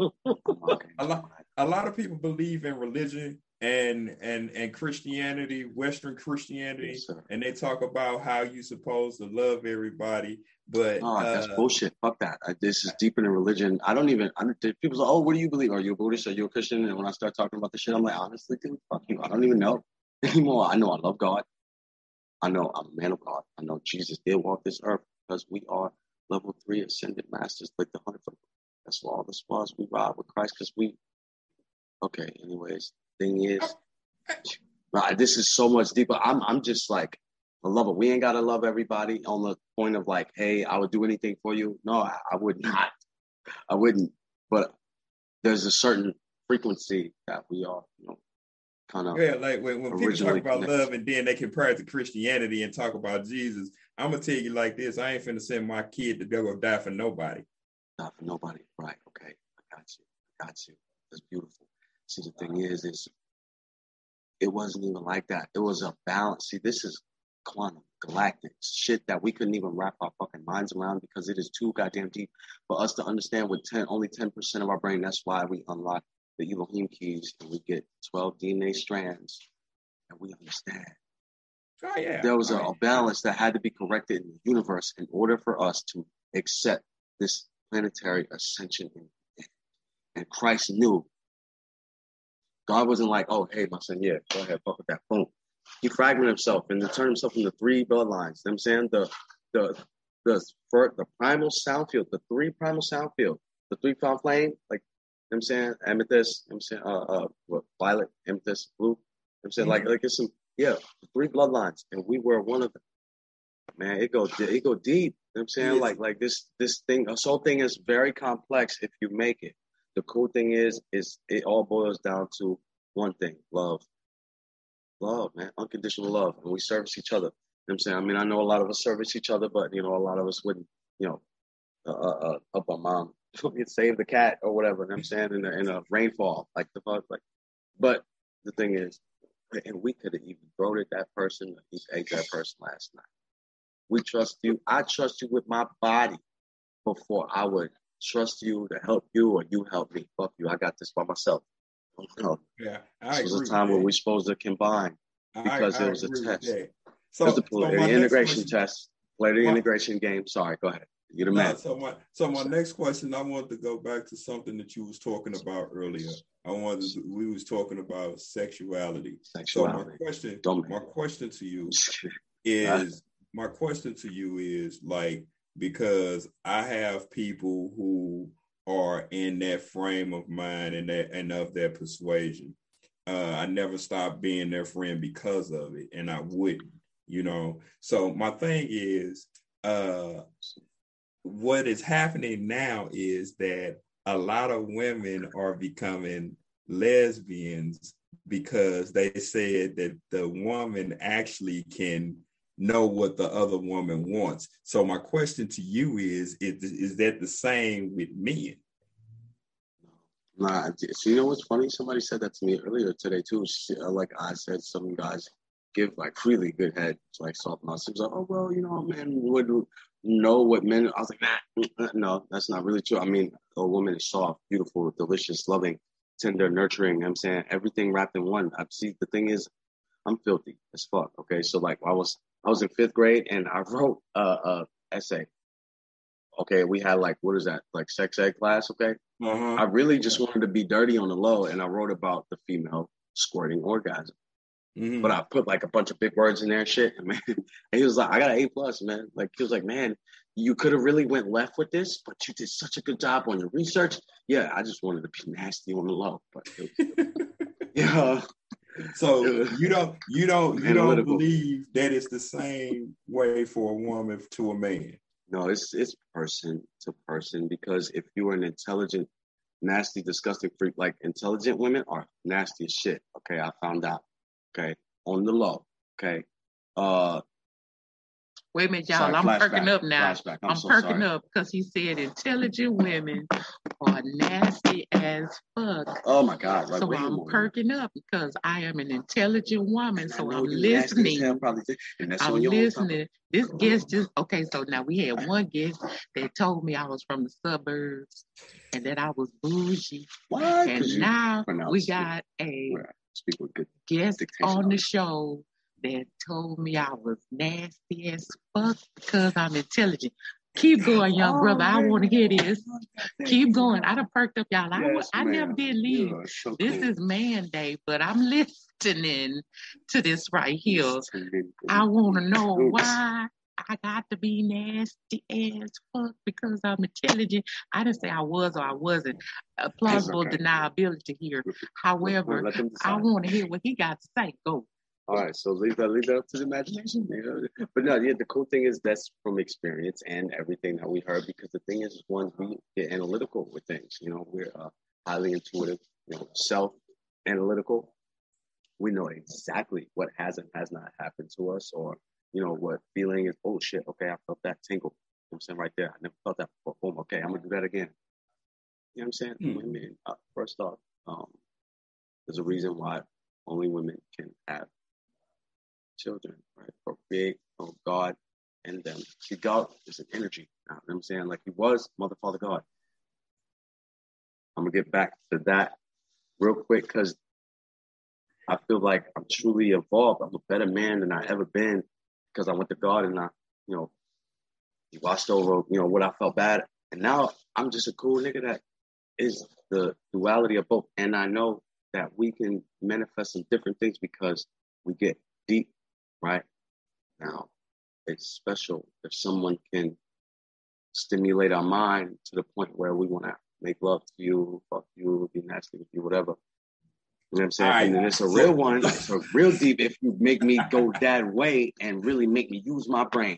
a lot, a lot of people believe in religion and and and Christianity, Western Christianity, yes, and they talk about how you're supposed to love everybody. But oh, uh, that's bullshit. Fuck that. I, this is deeper than religion. I don't even. I don't, people say, "Oh, what do you believe? Are you a Buddhist? Are you a Christian?" And when I start talking about the shit, I'm like, honestly, dude, fuck you. I don't even know anymore. I know I love God. I know I'm a man of God. I know Jesus did walk this earth because we are level three ascended masters, like the hundred. That's why all the spots we ride with Christ, because we. Okay. Anyways, thing is, right, this is so much deeper. I'm I'm just like a lover. We ain't gotta love everybody on the point of like, hey, I would do anything for you. No, I, I would not. I wouldn't. But there's a certain frequency that we are, you know. Kind of yeah, like when, when people talk about connected. Love and then they compare it to Christianity and talk about Jesus, I'm going to tell you like this. I ain't finna send my kid to go die for nobody. Die for nobody. Right. Okay. I got you. I got you. That's beautiful. See, the thing is, is it wasn't even like that. It was a balance. See, this is quantum, galactic shit that we couldn't even wrap our fucking minds around because it is too goddamn deep for us to understand with ten, only ten percent of our brain. That's why we unlock the Elohim keys, and we get twelve D N A strands, and we understand. Oh, yeah. There was a, a balance that had to be corrected in the universe in order for us to accept this planetary ascension. And Christ knew. God wasn't like, oh, hey, my son, yeah, go ahead, fuck with that. Boom. He fragmented himself and turned himself into three bloodlines. You know what I'm saying? The, the, the, the, the primal sound field, the three primal sound field, the three pound flame, like, you know what I'm saying, amethyst, you know what I'm saying, uh, uh, what, violet, amethyst, blue, you know what I'm saying, mm-hmm. like, like it's some, yeah, three bloodlines, and we were one of them. Man, it go, it go deep, you know what I'm saying, like, like this, this thing, this whole thing is very complex if you make it. The cool thing is, is it all boils down to one thing, love. Love, man, unconditional love, and we service each other, you know what I'm saying, I mean, I know a lot of us service each other, but, you know, a lot of us wouldn't. you know, uh, uh, of my mom, save the cat or whatever. You know what I'm saying? In a, in a rainfall, like the fuck, like. But the thing is, and we could have even voted that person, or ate that person last night. We trust you. I trust you with my body before I would trust you to help you or you help me. Fuck you. I got this by myself. No. Yeah, I this was a time where we were supposed to combine because I, I it was a test. So, it was a so integration question, test. Play the my, integration game. Sorry, go ahead. You're the no, man. So my, so my next question, I wanted to go back to something that you was talking about earlier. I wanted to, we was talking about sexuality. sexuality. So my question, Don't my question to you is, my question to you is like, because I have people who are in that frame of mind and that and of that persuasion. Uh, I never stopped being their friend because of it, and I wouldn't, you know. So my thing is, uh, what is happening now is that a lot of women are becoming lesbians because they said that the woman actually can know what the other woman wants. So my question to you is, is, is that the same with men? Nah, so you know what's funny? Somebody said that to me earlier today too. She, like I said, some guys give like really good head to like soft mouth. She was like, oh, well, you know, men would know what men, I was like, nah, no, that's not really true. I mean, a woman is soft, beautiful, delicious, loving, tender, nurturing, you know what I'm saying? Everything wrapped in one. I see, the thing is, I'm filthy as fuck, okay? So like, I was, I was in fifth grade and I wrote a, a essay. Okay, we had like, what is that? Like sex ed class, okay? Uh-huh. I really just wanted to be dirty on the low and I wrote about the female squirting orgasm. Mm-hmm. But I put like a bunch of big words in there and shit. And, man, and he was like, I got an A plus, man. Like, he was like, man, you could have really went left with this, but you did such a good job on your research. Yeah, I just wanted to be nasty on the low. But it was, yeah. So you don't you don't you don't believe that it's the same way for a woman to a man? No, it's it's person to person, because if you are an intelligent, nasty, disgusting freak, like intelligent women are nasty as shit. Okay, I found out. Okay, on the low. Okay. Uh, Wait a minute, y'all. Sorry, I'm flashback, perking up now. Flashback. I'm, I'm so perking sorry. up because he said intelligent women are nasty as fuck. Oh my God! Like, so I'm perking up because I am an intelligent woman. So I'm listening. Hell, and that's I'm listening. This oh. guest just okay. So now we had one guest that told me I was from the suburbs and that I was bougie. What? And now we got a right. Speak with good guest on the show that told me I was nasty as fuck because I'm intelligent. Keep going, young oh, brother. Man. I want to hear this. Keep going. I done perked up, y'all. Yes, I, I never did leave. So this cool. is man day, but I'm listening to this right here. I want to know why I got to be nasty as fuck because I'm intelligent. I didn't say I was or I wasn't. A plausible okay. deniability here. However, well, I want to hear what he got to say. Go. All right, so leave that leave that up to the imagination. You know? But no, yeah, the cool thing is that's from experience and everything that we heard, because the thing is, one, we get analytical with things. You know, we're uh, highly intuitive, you know, self-analytical. We know exactly what has and has not happened to us, or, you know, what feeling is, oh, shit, okay, I felt that tingle. You know what I'm saying? Right there. I never felt that before. Boom, okay, I'm going to do that again. You know what I'm saying? Hmm. Women, uh, first off, um, there's a reason why only women can have children, right? For big, oh God, and them. See, God is an energy. You know what I'm saying? Like, he was Mother, Father, God. I'm gonna get back to that real quick because I feel like I'm truly evolved. I'm a better man than I ever been because I went to God and I, you know, he watched over, you know, what I felt bad. And now I'm just a cool nigga that is the duality of both. And I know that we can manifest some different things because we get deep. Right now, it's special if someone can stimulate our mind to the point where we want to make love to you, fuck you, be nasty with you, whatever. You know what I'm saying? Right. And then it's a real one, it's a real deep if you make me go that way and really make me use my brain.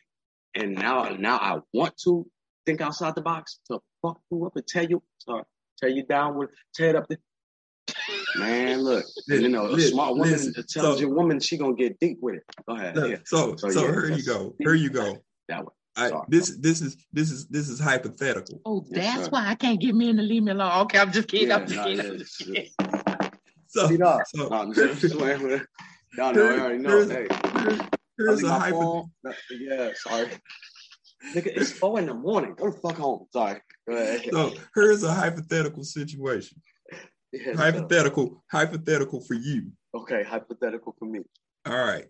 And now, now I want to think outside the box to fuck you up and tear you, sorry, tear you down with, tear it up. The, Man, look, listen, you know, a smart woman, listen, intelligent so, woman, she gonna get deep with it. Go ahead. Look, yeah. So, so, so yeah, here you go. Here you go. That way. I, this this is this is this is hypothetical. Oh, that's yes, why I can't get me in to leave me alone. Okay, I'm just kidding. Yeah, I'm just nah, kidding. I'm just kidding. So, so no, no, no, I already know. Hey, here's a hypothetical. Yeah, sorry. Nigga, it's four in the morning. Go the fuck home. Sorry. So here's a hypothetical situation. Yeah, hypothetical, no. hypothetical for you. Okay, hypothetical for me. All right.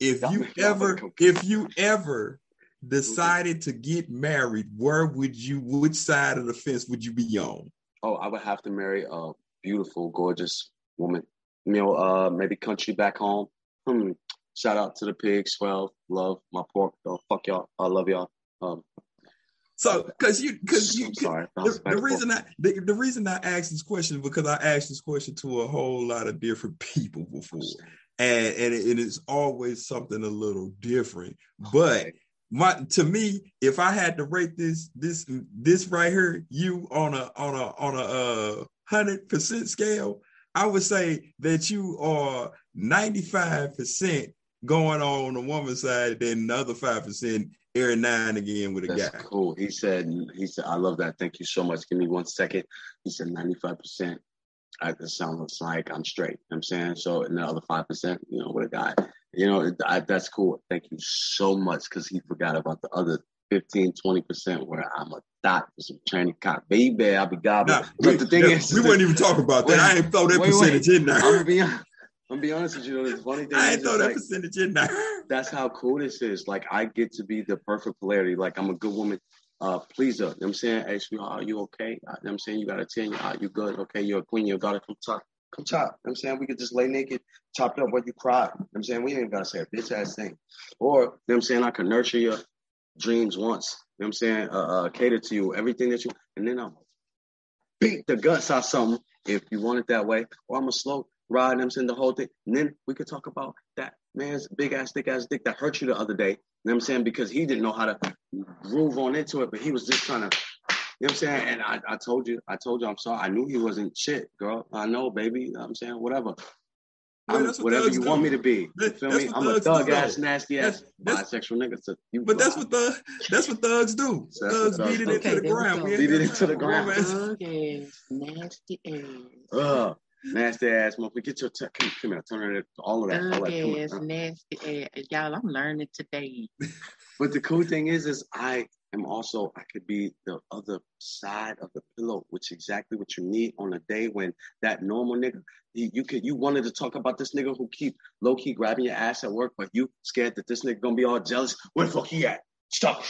If Y'all you ever, if you ever decided to get married, where would you? Which side of the fence would you be on? Oh, I would have to marry a beautiful, gorgeous woman. You know, uh, maybe country back home. Hmm. Shout out to the pigs, twelve, love my pork. Oh, fuck y'all, I love y'all. Um, so, cause you, cause you, sorry, the, the reason I, the, the reason I asked this question is because I asked this question to a whole lot of different people before, and and it, it is always something a little different. But my, to me, if I had to rate this, this, this right here, you on a on a on a uh, hundred percent scale, I would say that you are ninety-five percent. Going on the woman's side, then the other five percent every nine again with a That's guy. Cool. He said, he said, I love that. Thank you so much. Give me one second. He said ninety-five percent. That sounds like I'm straight. You know what I'm saying? So, and the other five percent, you know, with a guy. You know, I, that's cool. Thank you so much. Because he forgot about the other fifteen, twenty percent where I'm a dot for some training cop. Baby, I'll be gobbling. Nah, but we, the thing yeah, is, we wouldn't even talk about that. Wait, I ain't throw that wait, percentage wait. in there. I'm going to be honest. I'm gonna be honest with you, though, the funny thing I is, know that like, percentage in there. That's how cool this is. Like, I get to be the perfect polarity. Like, I'm a good woman, uh, pleaser. You know what I'm saying? Hey, sweetheart, are you okay? You know what I'm saying? You got a ten, are you good? Okay, you're a queen, you're a daughter, come chop. Come chop. You know what I'm saying? We could just lay naked, chopped up, what you cry. You know what I'm saying? We ain't even gotta say a bitch ass thing. Or, you know what I'm saying? I can nurture your dreams once. You know what I'm saying? Uh, uh, cater to you, everything that you, and then I'll beat the guts out of something if you want it that way. Or I'm a slow. Rod, I'm saying the whole thing. And then we could talk about that man's big ass, thick ass dick that hurt you the other day. You know what I'm saying? Because he didn't know how to groove on into it, but he was just trying to, you know what I'm saying? And I, I told you, I told you, I'm sorry. I knew he wasn't shit, girl. I know, baby. You know what I'm saying? Whatever. Man, I'm, whatever you do. want me to be. You feel me? I'm a thug ass, nasty ass, that's, that's, bisexual nigga. So you but that's what, the, that's what thugs do. So thugs beat it okay, into the ground. Beat it into the ground. Thug ass, nasty ass. Ugh. Nasty ass motherfucker, get your tech. Come, come here, turn it all of that. All that ass, on, nasty ass, y'all. I'm learning today. But the cool thing is, is I am also I could be the other side of the pillow, which is exactly what you need on a day when that normal nigga you, you could you wanted to talk about this nigga who keep low key grabbing your ass at work, but you scared that this nigga gonna be all jealous. Where the fuck he at? Stop,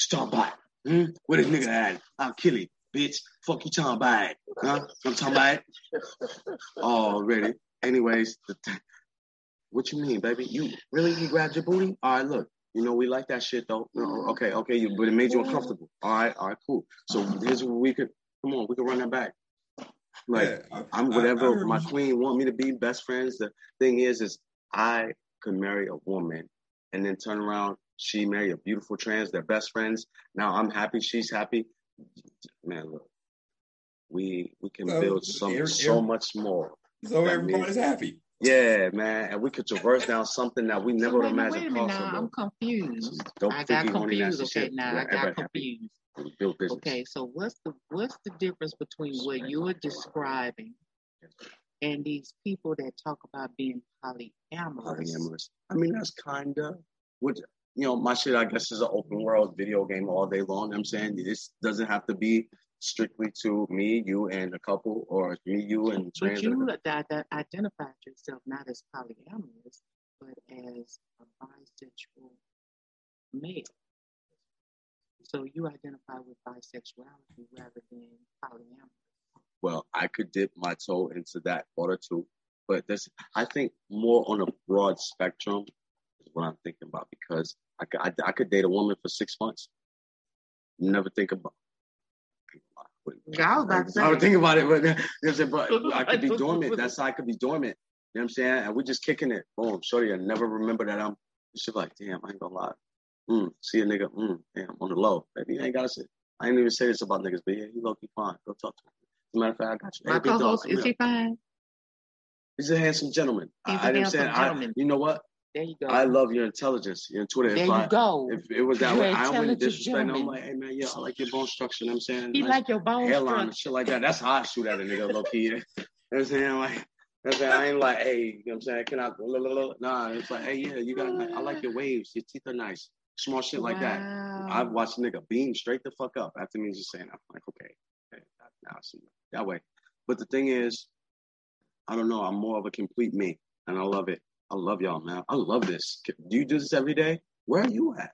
stop by. Hmm? Where this nigga at? I'll kill him. Bitch, fuck you talking about it. Huh? I'm talking about it. Already. Anyways, the th- what you mean, baby? You really you grabbed your booty? All right, look. You know, we like that shit though. No, okay, okay, you but it made you uncomfortable. All right, all right, cool. So here's what we could come on, we can run that back. Like yeah, I, I'm whatever I, I my you. queen want me to be, best friends. The thing is, is I could marry a woman and then turn around, she marry a beautiful trans, they're best friends. Now I'm happy, she's happy. Man, look, we we can so, build some every, so much more. So everybody's means, happy. Yeah, man, and we could traverse down something that we never so wait, imagined. Wait a minute, now, I'm confused. I got confused. Okay, now I got confused. Okay, so what's the what's the difference between what you're describing and these people that talk about being polyamorous? Polyamorous. I mean, that's kind of what. You know, my shit, I guess, is an open world video game all day long. You know what I'm saying? This doesn't have to be strictly to me, you, and a couple, or me, you, and trans. But you that, that identified yourself not as polyamorous, but as a bisexual male. So you identify with bisexuality rather than polyamorous. Well, I could dip my toe into that water too, but this, I think more on a broad spectrum. What I'm thinking about, because I, I, I could date a woman for six months, never think about. I was about to think about it, but, you know but I could be dormant. That's how I could be dormant. You know what I'm saying? And we're just kicking it. Boom, shorty. I never remember that I'm. She's like, damn, I ain't gonna lie. Mm, see a nigga. Mm, damn, on the low. Baby, I ain't gotta say. I ain't even say this about niggas, but yeah, you low key fine. Go talk to him. As a matter of fact, I got you. My co-host, is he fine? He's a handsome gentleman. He's I, a handsome I, gentleman. I, you know what? There you go. I love your intelligence, your Twitter. There if you I, go. If it was that You're way, I wouldn't disrespect. I'm like, hey man, yo, I like your bone structure. You know what I'm saying? He like, like your bone hairline and shit like that. That's how I shoot at a nigga, low key. You know what I'm saying? Like, you know what I'm saying? I ain't like, hey, you know what I'm saying? Can I? Blah, blah, blah. Nah, it's like, hey, yeah, you got. Like, I like your waves. Your teeth are nice. Small shit like wow. that. I've watched a nigga beam straight the fuck up after me just saying, I'm like, okay, okay now I see you. That way. But the thing is, I don't know. I'm more of a complete me, and I love it. I love y'all, man. I love this. Do you do this every day? Where are you at?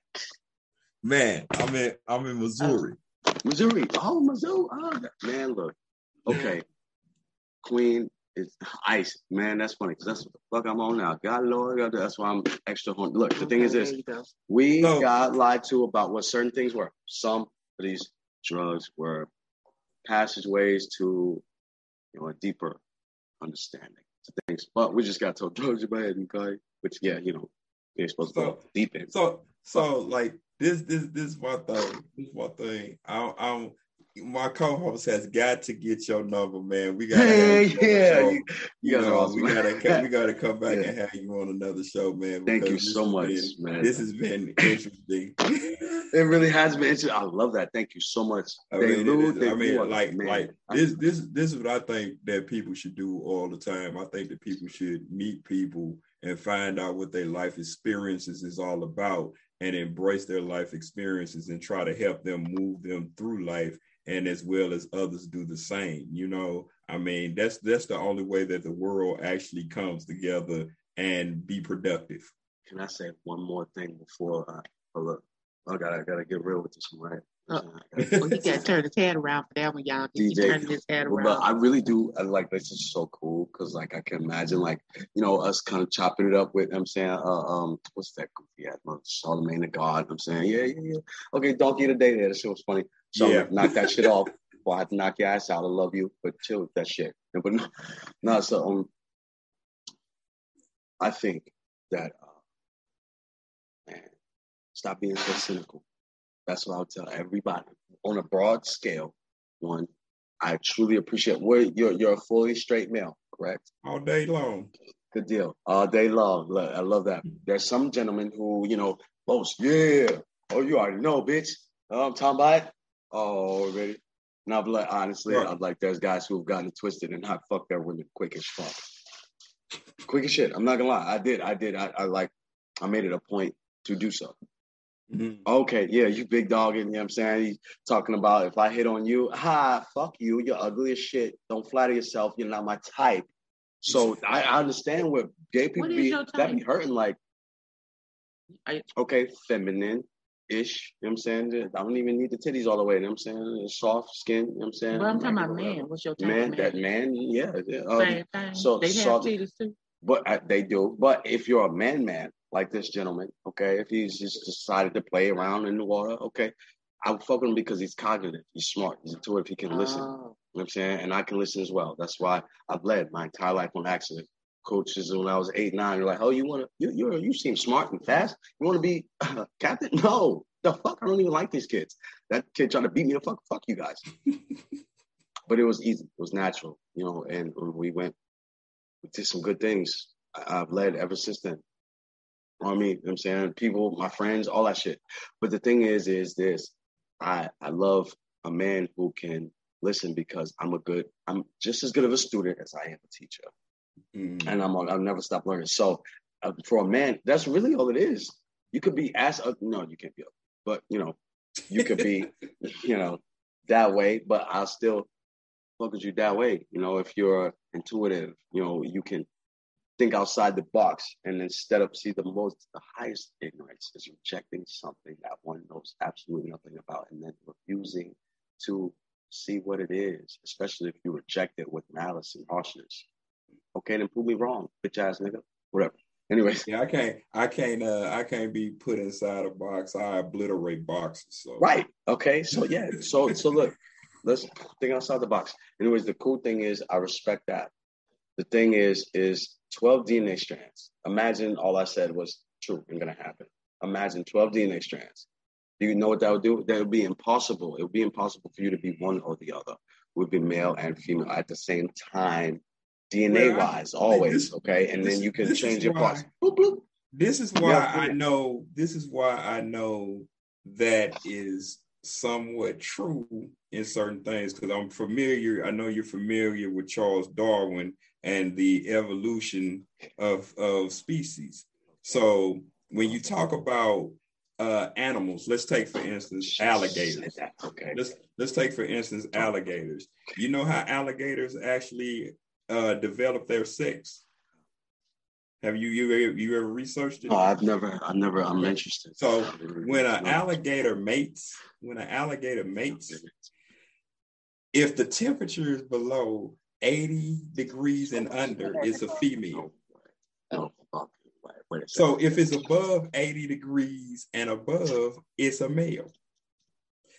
Man, I'm in. I'm in Missouri. Uh, Missouri. Oh, Missouri. Oh, man, look. Okay. Queen. It's ice, man. That's funny because that's what the fuck I'm on now. God, Lord, God, that's why I'm extra horny. Look, the thing is this: we oh. got lied to about what certain things were. Some of these drugs were passageways to, you know, a deeper understanding to things. But we just got told drugs are bad and good. Which, yeah, you know, they're supposed so, to go deep in. So, so like this, this, this one thing. This one thing. I, I'm. My co-host has got to get your number, man. We got hey, yeah, show. you, you know, awesome, we gotta we gotta come back yeah. and have you on another show, man. Thank you so much, been, man. This has been interesting. It really has been interesting. I love that. Thank you so much. I mean, do, is, I mean do, like, man. like this, this, this is what I think that people should do all the time. I think that people should meet people and find out what their life experiences is all about, and embrace their life experiences and try to help them move them through life. And as well as others do the same, you know, I mean, that's that's the only way that the world actually comes together and be productive. Can I say one more thing before I, oh look, I gotta, I gotta get real with this one, right? Uh-oh. Well, he got to turn his head around for that one, y'all. He turned his head around. But I really do. I like this is so cool because, like, I can imagine, like, you know, us kind of chopping it up with. I'm saying, uh, um, what's that goofy ass? Charlemagne the God. I'm saying, yeah, yeah, yeah. Okay, donkey of the day. There, that shit was funny. So yeah. knock that shit off. Well, I have to knock your ass out. I love you, but chill with that shit. But no, no. So um, I think that uh, man, stop being so cynical. That's what I'll tell everybody on a broad scale. One, I truly appreciate where you're, you're a fully straight male, correct? All day long. Good deal. All day long. I love that. There's some gentlemen who, you know, boast, yeah. Oh, you already know, bitch. Oh, I'm talking about it. Oh, already. And I'm like, honestly, right. I'm like, there's guys who've gotten twisted and not fucked their women quick as fuck. Quick as shit. I'm not gonna lie. I did. I did. I, I like, I made it a point to do so. Mm-hmm. Okay, yeah, you big dog, and you know what I'm saying? He's talking about if I hit on you, ha, fuck you, you're ugly as shit. Don't flatter yourself, you're not my type. So I, I understand where gay people be that be hurting, like I, okay, feminine ish, you know what I'm saying? I don't even need the titties all the way, you know what I'm saying? Soft skin, you know what I'm saying? Well, I'm talking about man. What's your type? Man, that man, yeah. yeah. Um, Same thing. So they soft, have titties too. But uh, they do. But if you're a man man. Like this gentleman, okay? If he's just decided to play around in the water, okay, I would fuck with him because he's cognitive, he's smart, he's intuitive, he can listen. Oh. You know what I'm saying? And I can listen as well. That's why I've led my entire life on accident. Coaches, when I was eight, nine, you're like, oh, you want to, you you you seem smart and fast. You want to be uh, captain? No, the fuck, I don't even like these kids. That kid trying to beat me the fuck, fuck you guys. But it was easy, it was natural, you know, and we went, we did some good things. I, I've led ever since then. I mean, you know what I'm saying? People, my friends, all that shit. But the thing is, is this. I, I love a man who can listen because I'm a good, I'm just as good of a student as I am a teacher. Mm. And I'm I'll never stop learning. So uh, for a man, that's really all it is. You could be as, uh, no, you can't be up. But, you know, you could be, you know, that way. But I'll still look at you that way. You know, if you're intuitive, you know, you can think outside the box, and instead of see the most, the highest ignorance is rejecting something that one knows absolutely nothing about, and then refusing to see what it is, especially if you reject it with malice and harshness. Okay, then prove me wrong, bitch ass nigga, whatever. Anyways, yeah, I can't, I can't, uh, I can't be put inside a box. I obliterate boxes. So. Right. Okay. So yeah. So so look, let's think outside the box. Anyways, the cool thing is I respect that. The thing is, is twelve D N A strands. Imagine all I said was true and going to happen. Imagine twelve D N A strands. You know what that would do? That would be impossible. It would be impossible for you to be one or the other. It would be male and female at the same time, D N A-wise, always, okay? And then you can change your parts. Boop, boop. This is why yeah, I know. This is why I know that is somewhat true in certain things, because I'm familiar. I know you're familiar with Charles Darwin and the evolution of of species. So when you talk about uh, animals, let's take for instance alligators. Okay. Let's let's take for instance alligators. You know how alligators actually uh, develop their sex. Have you you you ever researched it? Oh, I've never, I've never, I'm interested. So when an alligator mates, when an alligator mates, if the temperature is below eighty degrees and under, it's a female. So if it's above eighty degrees and above, it's a male.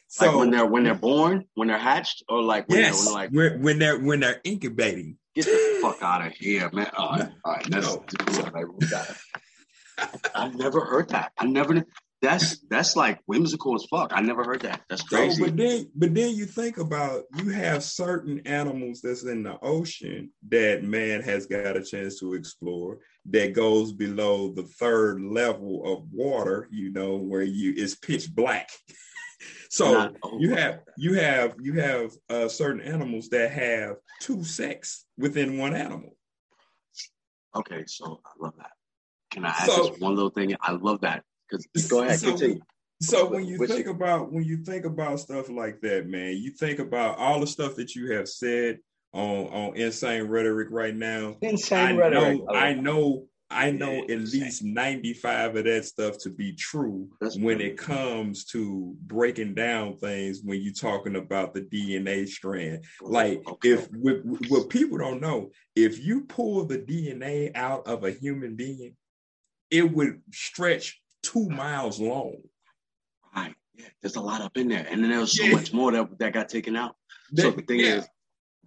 So like when they're when they're born, when they're hatched, or like when yes, they're, when, they're like, when they're when they're incubating. Get the fuck out of here, man. All right, all right. That's, no. Like, we got it. I've never heard that. I never, that's that's like whimsical as fuck. I never heard that. That's crazy. So, but then but then you think about, you have certain animals that's in the ocean that man has got a chance to explore that goes below the third level of water, you know, where you it's pitch black. So you have you have you have uh, certain animals that have two sexes within one animal. Okay, so I love that. Can I add so, just one little thing? I love that. Because go ahead, so, continue. So when you Which, think about when you think about stuff like that, man, you think about all the stuff that you have said on, on Insane Rhetoric right now. Insane I Rhetoric. Know, I know. I know at least ninety-five of that stuff to be true when it comes to breaking down things when you're talking about the D N A strand. Like, if what people don't know, if you pull the D N A out of a human being, it would stretch two miles long. Right. Yeah. There's a lot up in there. And then there was so yeah. much more that, that got taken out. That, so the thing yeah. is,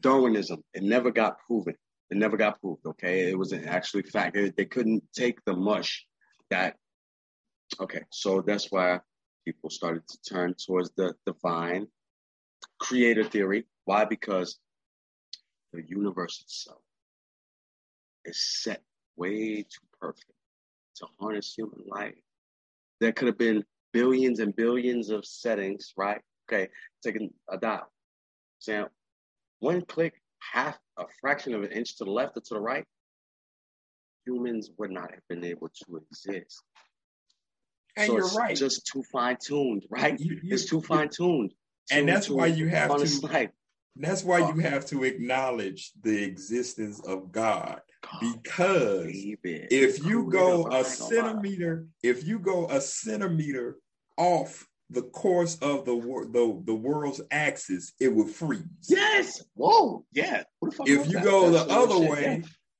Darwinism, it never got proven. It never got proved, okay? It was an actual fact. They, they couldn't take the mush that, okay, so that's why people started to turn towards the divine creator theory. Why? Because the universe itself is set way too perfect to harness human life. There could have been billions and billions of settings, right? Okay, taking a dial. So one click, half a fraction of an inch to the left or to the right, humans would not have been able to exist. And so you're it's right. just too fine-tuned, right? You, you, it's too fine-tuned. And too, that's why you have to slide. That's why you have to acknowledge the existence of God. Because if you go a centimeter, if you go a centimeter off the course of the, wor- the the world's axis, it would freeze. Yes. Whoa. Yeah. What the fuck if you that? go That's the other shit. way,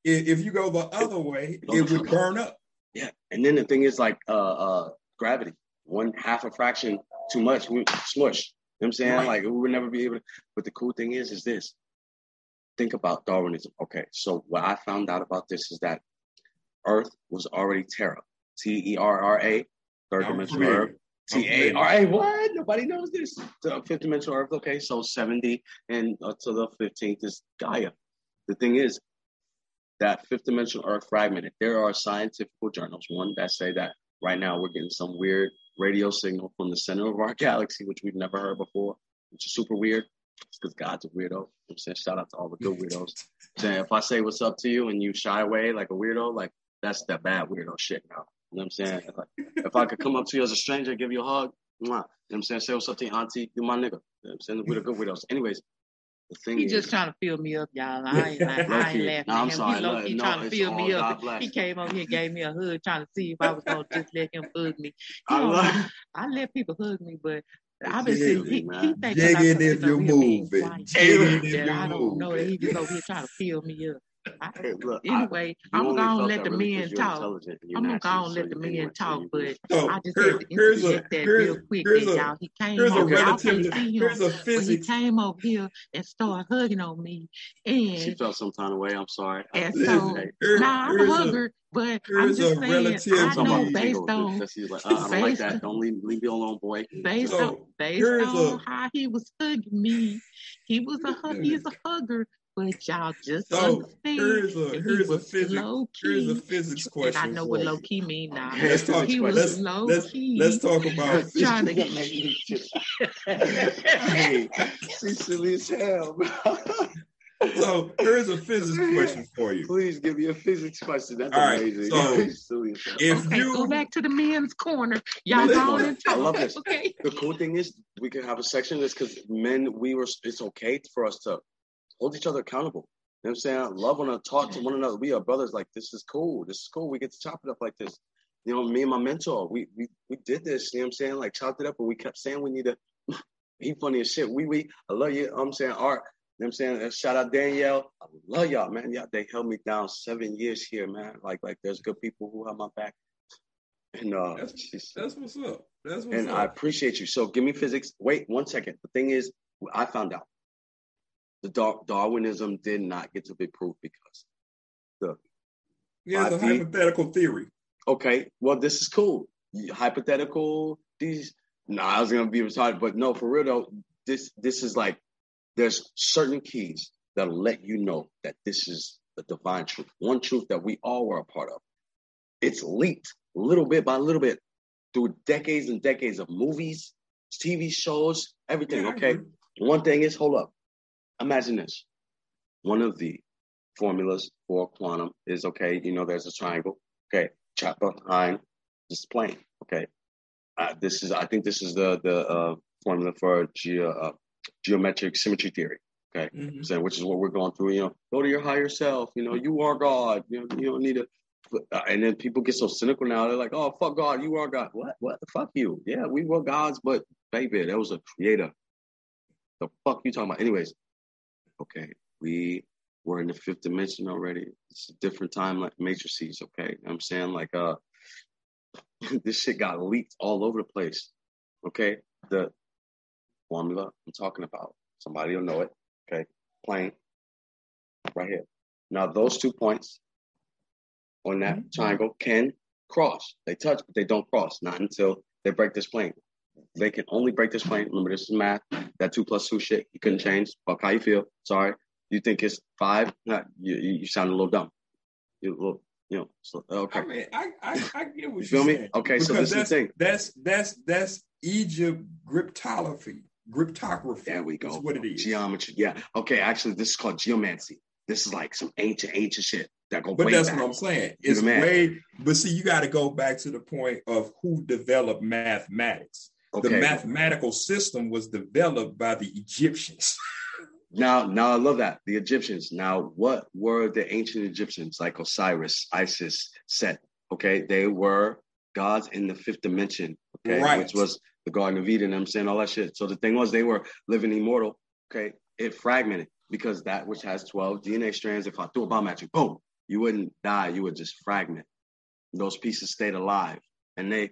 yeah. if, if you go the other it, way, it would burn up. Yeah. And then the thing is like uh, uh, gravity. One half a fraction too much, we smush. You know what I'm saying? Right. Like we would never be able to. But the cool thing is, is this. Think about Darwinism. Okay. So what I found out about this is that Earth was already Terra. T E R R A, third dimensional Earth. T A R A, what? Nobody knows this. The fifth dimensional Earth, okay, so seventy and uh, to the fifteenth is Gaia. The thing is, that fifth dimensional Earth fragmented. There are scientific journals, one that say that right now we're getting some weird radio signal from the center of our galaxy, which we've never heard before, which is super weird. It's because God's a weirdo. I'm saying shout out to all the good weirdos. Saying if I say what's up to you and you shy away like a weirdo, like that's that bad weirdo shit now. You know what I'm saying? Like, if I could come up to you as a stranger and give you a hug, mwah, you know what I'm saying? Say what's up to your auntie, you my nigga. You know what I'm saying? We're the good widows. Anyways, the thing he is. He's just trying to fill me up, y'all. I ain't, I, I ain't laughing no, at him. Sorry, he low-key no, trying to fill me up. He came over here and gave me a hug trying to see if I was going to just let him hug me. You know, I, love- I let people hug me, but I've been sitting, he, he thinks that I'm if you're moving. I don't know that he just over here trying to fill me up. I, hey, look, anyway, I, I'm gonna let the really men talk. I'm gonna let so the men talk, but so I just here, have to interject that real quick. Y'all, he came over. I couldn't see him when he came over here and started hugging on me. And she felt some kind of way. I'm sorry. And so, nah, I'm a hugger. But here's I'm just a saying, relative. I know based on she's like, oh, I don't like that. Don't leave, leave me alone, boy. Based so, on based on a, how he was hugging me, he was a hug, he's a hugger. But y'all just so, understand. Here's a here's he a physics here's a physics question. And I know what low key means now. Let's talk. He was let's, low let's, key. Let's talk about. Trying to get hey, she's silly as hell. So here's a physics question for you. Please give me a physics question. That's all amazing. Right, so if okay, you go back to the men's corner, y'all going into I love this. Okay. The cool thing is we can have a section that's because men, we were. It's okay for us to hold each other accountable. You know what I'm saying? I love when I talk to one another. We are brothers. Like this is cool. This is cool. We get to chop it up like this. You know, me and my mentor, we we we did this. You know what I'm saying? Like chopped it up, and we kept saying we need to. He funny as shit. We we. I love you. You know what I'm saying? Art. You know what I'm saying? Shout out Danielle. I love y'all, man. Y'all, they held me down seven years here, man. Like, like there's good people who have my back. And uh, that's, that's what's up. That's what's and up. And I appreciate you. So give me physics. Wait one second. The thing is, I found out the Dar- Darwinism did not get to be proved because the yeah, it's a hypothetical theory. Okay, well, this is cool. Hypothetical. These. Nah, I was gonna be retarded, but no, for real though. This this is like. There's certain keys that'll let you know that this is the divine truth, one truth that we all were a part of. It's leaked little bit by little bit through decades and decades of movies, T V shows, everything, okay? One thing is, hold up, imagine this. One of the formulas for quantum is, okay, you know, there's a triangle, okay, chop behind this plane, okay? Uh, this is, I think this is the the uh, formula for ge- uh, geometric symmetry theory, okay, mm-hmm. so, which is what we're going through. You know, go to your higher self. You know, you are God. You know, you don't need to. Uh, and then people get so cynical now. They're like, "Oh, fuck God, you are God." What? What? Fuck you. Yeah, we were gods, but baby, there was a creator. The fuck you talking about? Anyways, okay, we were in the fifth dimension already. It's a different time, like matrices. Okay, you know what I'm saying, like, uh, this shit got leaked all over the place. Okay, the formula I'm talking about. Somebody will know it. Okay. Plane. Right here. Now those two points on that mm-hmm. triangle can cross. They touch, but they don't cross. Not until they break this plane. They can only break this plane. Remember, this is math. That two plus two shit. You couldn't change. Fuck how you feel. Sorry. You think it's five? Nah, you, you sound a little dumb. You're a little, you know. So, okay. I mean, I, I, I get what you feel me? Saying. Okay, because so this is the thing. That's that's that's Egyptology. Cryptography. There we go. That's what it is. Geometry. Yeah. Okay. Actually, this is called geomancy. This is like some ancient, ancient shit that go. But way that's back. What I'm saying. It's you know, way. But see, you got to go back to the point of who developed mathematics. Okay. The mathematical system was developed by the Egyptians. Now, now I love that the Egyptians. Now, what were the ancient Egyptians like? Osiris, Isis, Set. Okay, they were gods in the fifth dimension. Okay, right. Which was the Garden of Eden, I'm saying all that shit. So the thing was, they were living immortal, okay? It fragmented because that which has twelve D N A strands, if I threw a bomb at you, boom, you wouldn't die, you would just fragment. Those pieces stayed alive. And they,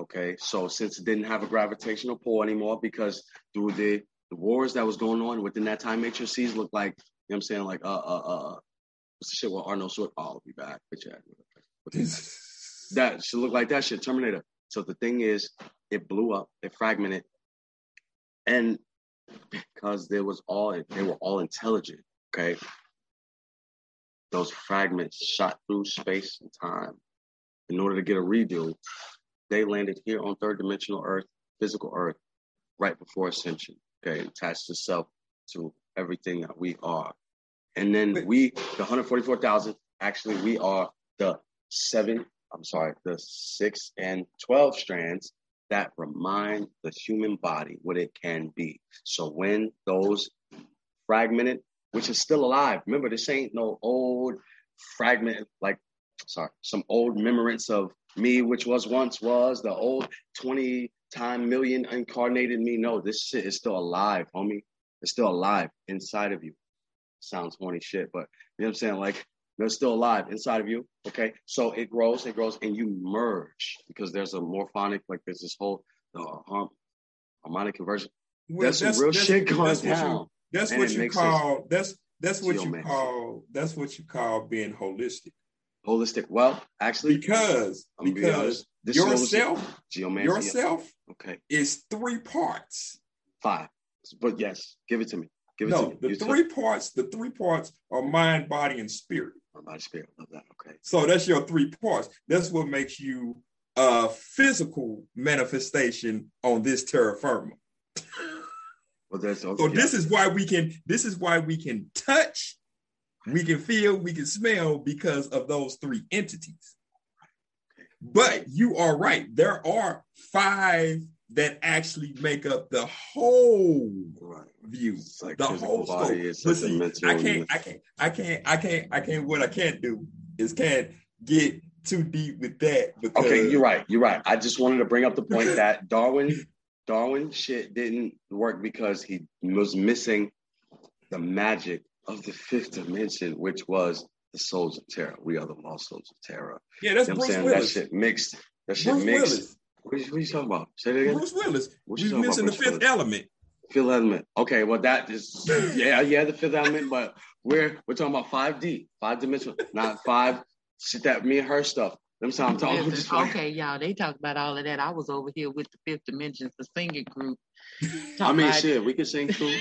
okay, so since it didn't have a gravitational pull anymore because through the, the wars that was going on within that time, matrices looked like, you know what I'm saying, like, uh, uh, uh, what's the shit with Arnold Schwarzenegger? Oh, I'll be back. Bitch, yeah. That should look like that shit, Terminator. So the thing is, it blew up, it fragmented, and because there was all they were all intelligent, okay? Those fragments shot through space and time. In order to get a redo, they landed here on third dimensional Earth, physical Earth, right before ascension, okay? Attached itself to everything that we are. And then we, the one hundred forty-four thousand, actually we are the seven, I'm sorry, the six and twelve strands that remind the human body what it can be. So when those fragmented, which is still alive, remember this ain't no old fragment, like, sorry, some old remembrance of me, which was once was the old twenty time million incarnated me. No, this shit is still alive, homie. It's still alive inside of you. Sounds horny shit, but you know what I'm saying? Like, they're still alive inside of you, okay? So it grows, it grows, and you merge because there's a morphonic, like there's this whole uh, harm, harmonic conversion. Well, that's, that's some real that's, shit going that's down. That's what you, that's what you call that's that's what you call that's what you call being holistic. Holistic wealth, actually? Because, I'm because be honest, this yourself, holistic, yourself okay. is three parts. Five. But yes, give it to me. Give it no, to me. No, the you three tell. parts, the three parts are mind, body, and spirit. Mind, body, spirit. Love that. Okay. So that's your three parts. That's what makes you a physical manifestation on this terra firma. Well, that's okay. So this is why we can, this is why we can touch. We can feel, we can smell because of those three entities. But you are right. There are five that actually make up the whole view, like the whole story. But see, I can't, I can't, I can't, I can't, I can't, what I can't do is can't get too deep with that. Because okay, you're right. You're right. I just wanted to bring up the point that Darwin, Darwin shit didn't work because he was missing the magic of the fifth dimension, which was the souls of terror. We are the lost souls of terror. Yeah, that's you know Bruce saying? Willis. That shit mixed. That shit Bruce mixed. Willis. What, are you, what are you talking about? Say that again. Bruce Willis. You mentioned the Bruce fifth Willis? element. Fifth element. Okay, well that is yeah, yeah, the fifth element, but we're we're talking about five D, five dimensional, not five shit that me and her stuff. Them times I'm talking okay, y'all. They talk about all of that. I was over here with the fifth dimensions, the singing group. I mean, shit, we can sing too.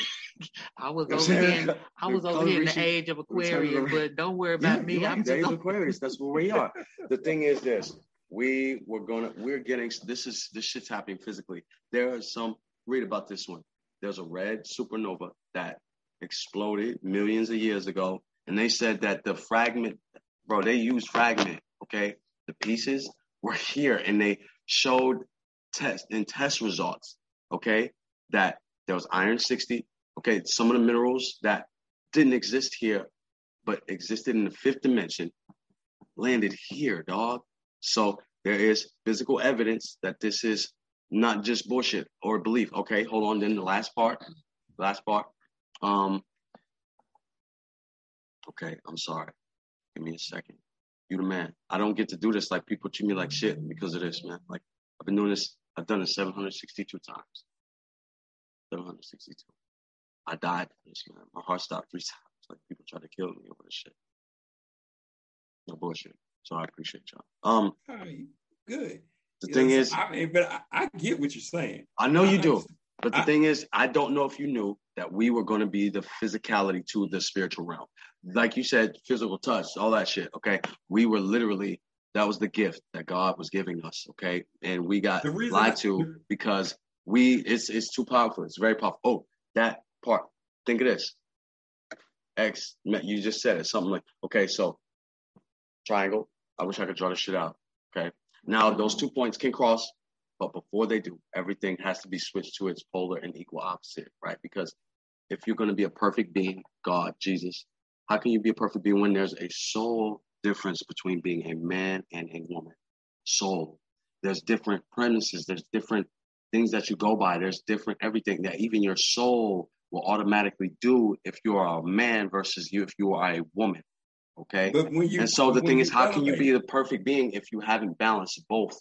I was over here. I was over here in the age of Aquarius, but don't worry about yeah, me. Right. I'm the age of Aquarius. That's where we are. The thing is, this we were gonna. We're getting this is this shit's happening physically. There are some. Read about this one. There's a red supernova that exploded millions of years ago, and they said that the fragment, bro. They used fragment. Okay, the pieces were here, and they showed test and test results. Okay, that there was iron sixty. Okay, some of the minerals that didn't exist here, but existed in the fifth dimension, landed here, dog. So there is physical evidence that this is not just bullshit or belief. Okay, hold on. Then the last part, last part. Um. Okay, I'm sorry. Give me a second. You the man. I don't get to do this. Like people treat me like shit because of this, man. Like I've been doing this. I've done it seven hundred sixty-two times. seven hundred sixty-two. I died for this, man. My heart stopped three times. Like, people tried to kill me over this shit. No bullshit. So I appreciate y'all. Um, right, good. The you thing know, is... I mean, but I, I get what you're saying. I know I, you do. But the I, thing is, I don't know if you knew that we were going to be the physicality to the spiritual realm. Like you said, physical touch, all that shit, okay? We were literally... That was the gift that God was giving us, okay? And we got lied I, to because we... It's, it's too powerful. It's very powerful. Oh, that... part. Think of this. X, you just said it. Something like, okay, so triangle. I wish I could draw this shit out. Okay. Now those two points can cross, but before they do, everything has to be switched to its polar and equal opposite, right? Because if you're going to be a perfect being, God, Jesus, how can you be a perfect being when there's a soul difference between being a man and a woman? Soul. There's different premises. There's different things that you go by. There's different everything that even your soul will automatically do if you are a man versus you if you are a woman, okay? But when you, and so the thing is, how elevate. can you be the perfect being if you haven't balanced both?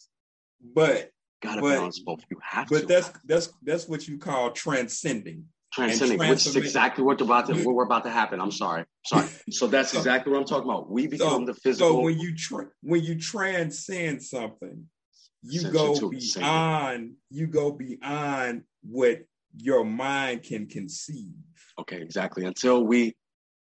But gotta but, balance both. You have but to. But that's that's that's what you call transcending. Transcending, which is exactly what about to what we're about to happen. I'm sorry, sorry. So that's so, exactly what I'm talking about. We become so, the physical. So when you tra- when you transcend something, you go beyond. You go beyond what your mind can conceive. Okay, exactly. Until we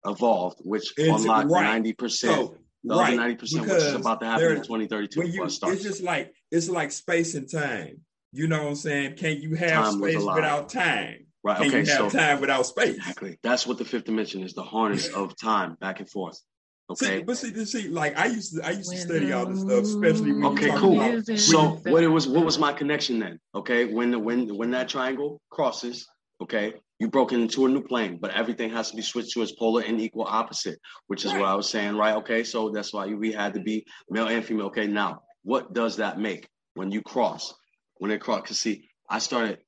evolved, which unlocked ninety percent, the other ninety percent, which is about to happen in twenty thirty two. It's just like it's like space and time. You know what I'm saying? Can you have time space without time? Right. Can okay, you have so, time without space? Exactly. That's what the fifth dimension is: the harness of time back and forth. Okay. See, but see, see, like I used to, I used to study all this stuff, especially when okay, cool. About, so what it was, what was my connection then? Okay, when the when when that triangle crosses, okay, you broke into a new plane, but everything has to be switched to its polar and equal opposite, which is right. what I was saying, right? Okay, so that's why we had to be male and female. Okay, now what does that make when you cross? When it cross, because see, I started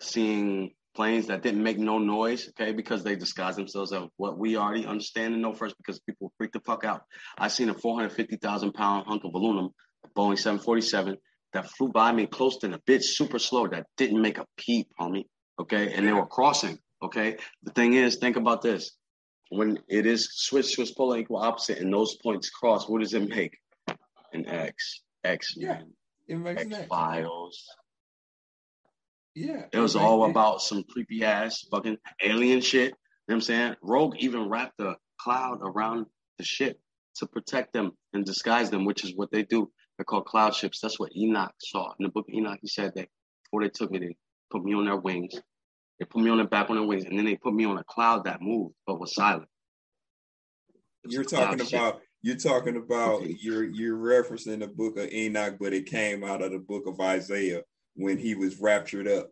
seeing planes that didn't make no noise, okay, because they disguise themselves as what we already understand and know first because people freak the fuck out. I seen a four hundred fifty thousand pound hunk of aluminum, a Boeing seven forty-seven, that flew by me close to the bitch super slow that didn't make a peep, homie, okay? And they were crossing, okay? The thing is, think about this. when it is switched to its polar equal opposite and those points cross, what does it make? An X. X-Men. Yeah, it makes an X. Files. Yeah. It was it all it. about some creepy ass fucking alien shit. You know what I'm saying? Rogue even wrapped a cloud around the ship to protect them and disguise them, which is what they do. They're called cloud ships. That's what Enoch saw. In the book of Enoch, he said that before they took me, they put me on their wings. They put me on their back on their wings, and then they put me on a cloud that moved but was silent. Was you're, talking about, you're talking about you're you're referencing the book of Enoch, but it came out of the book of Isaiah when he was raptured up.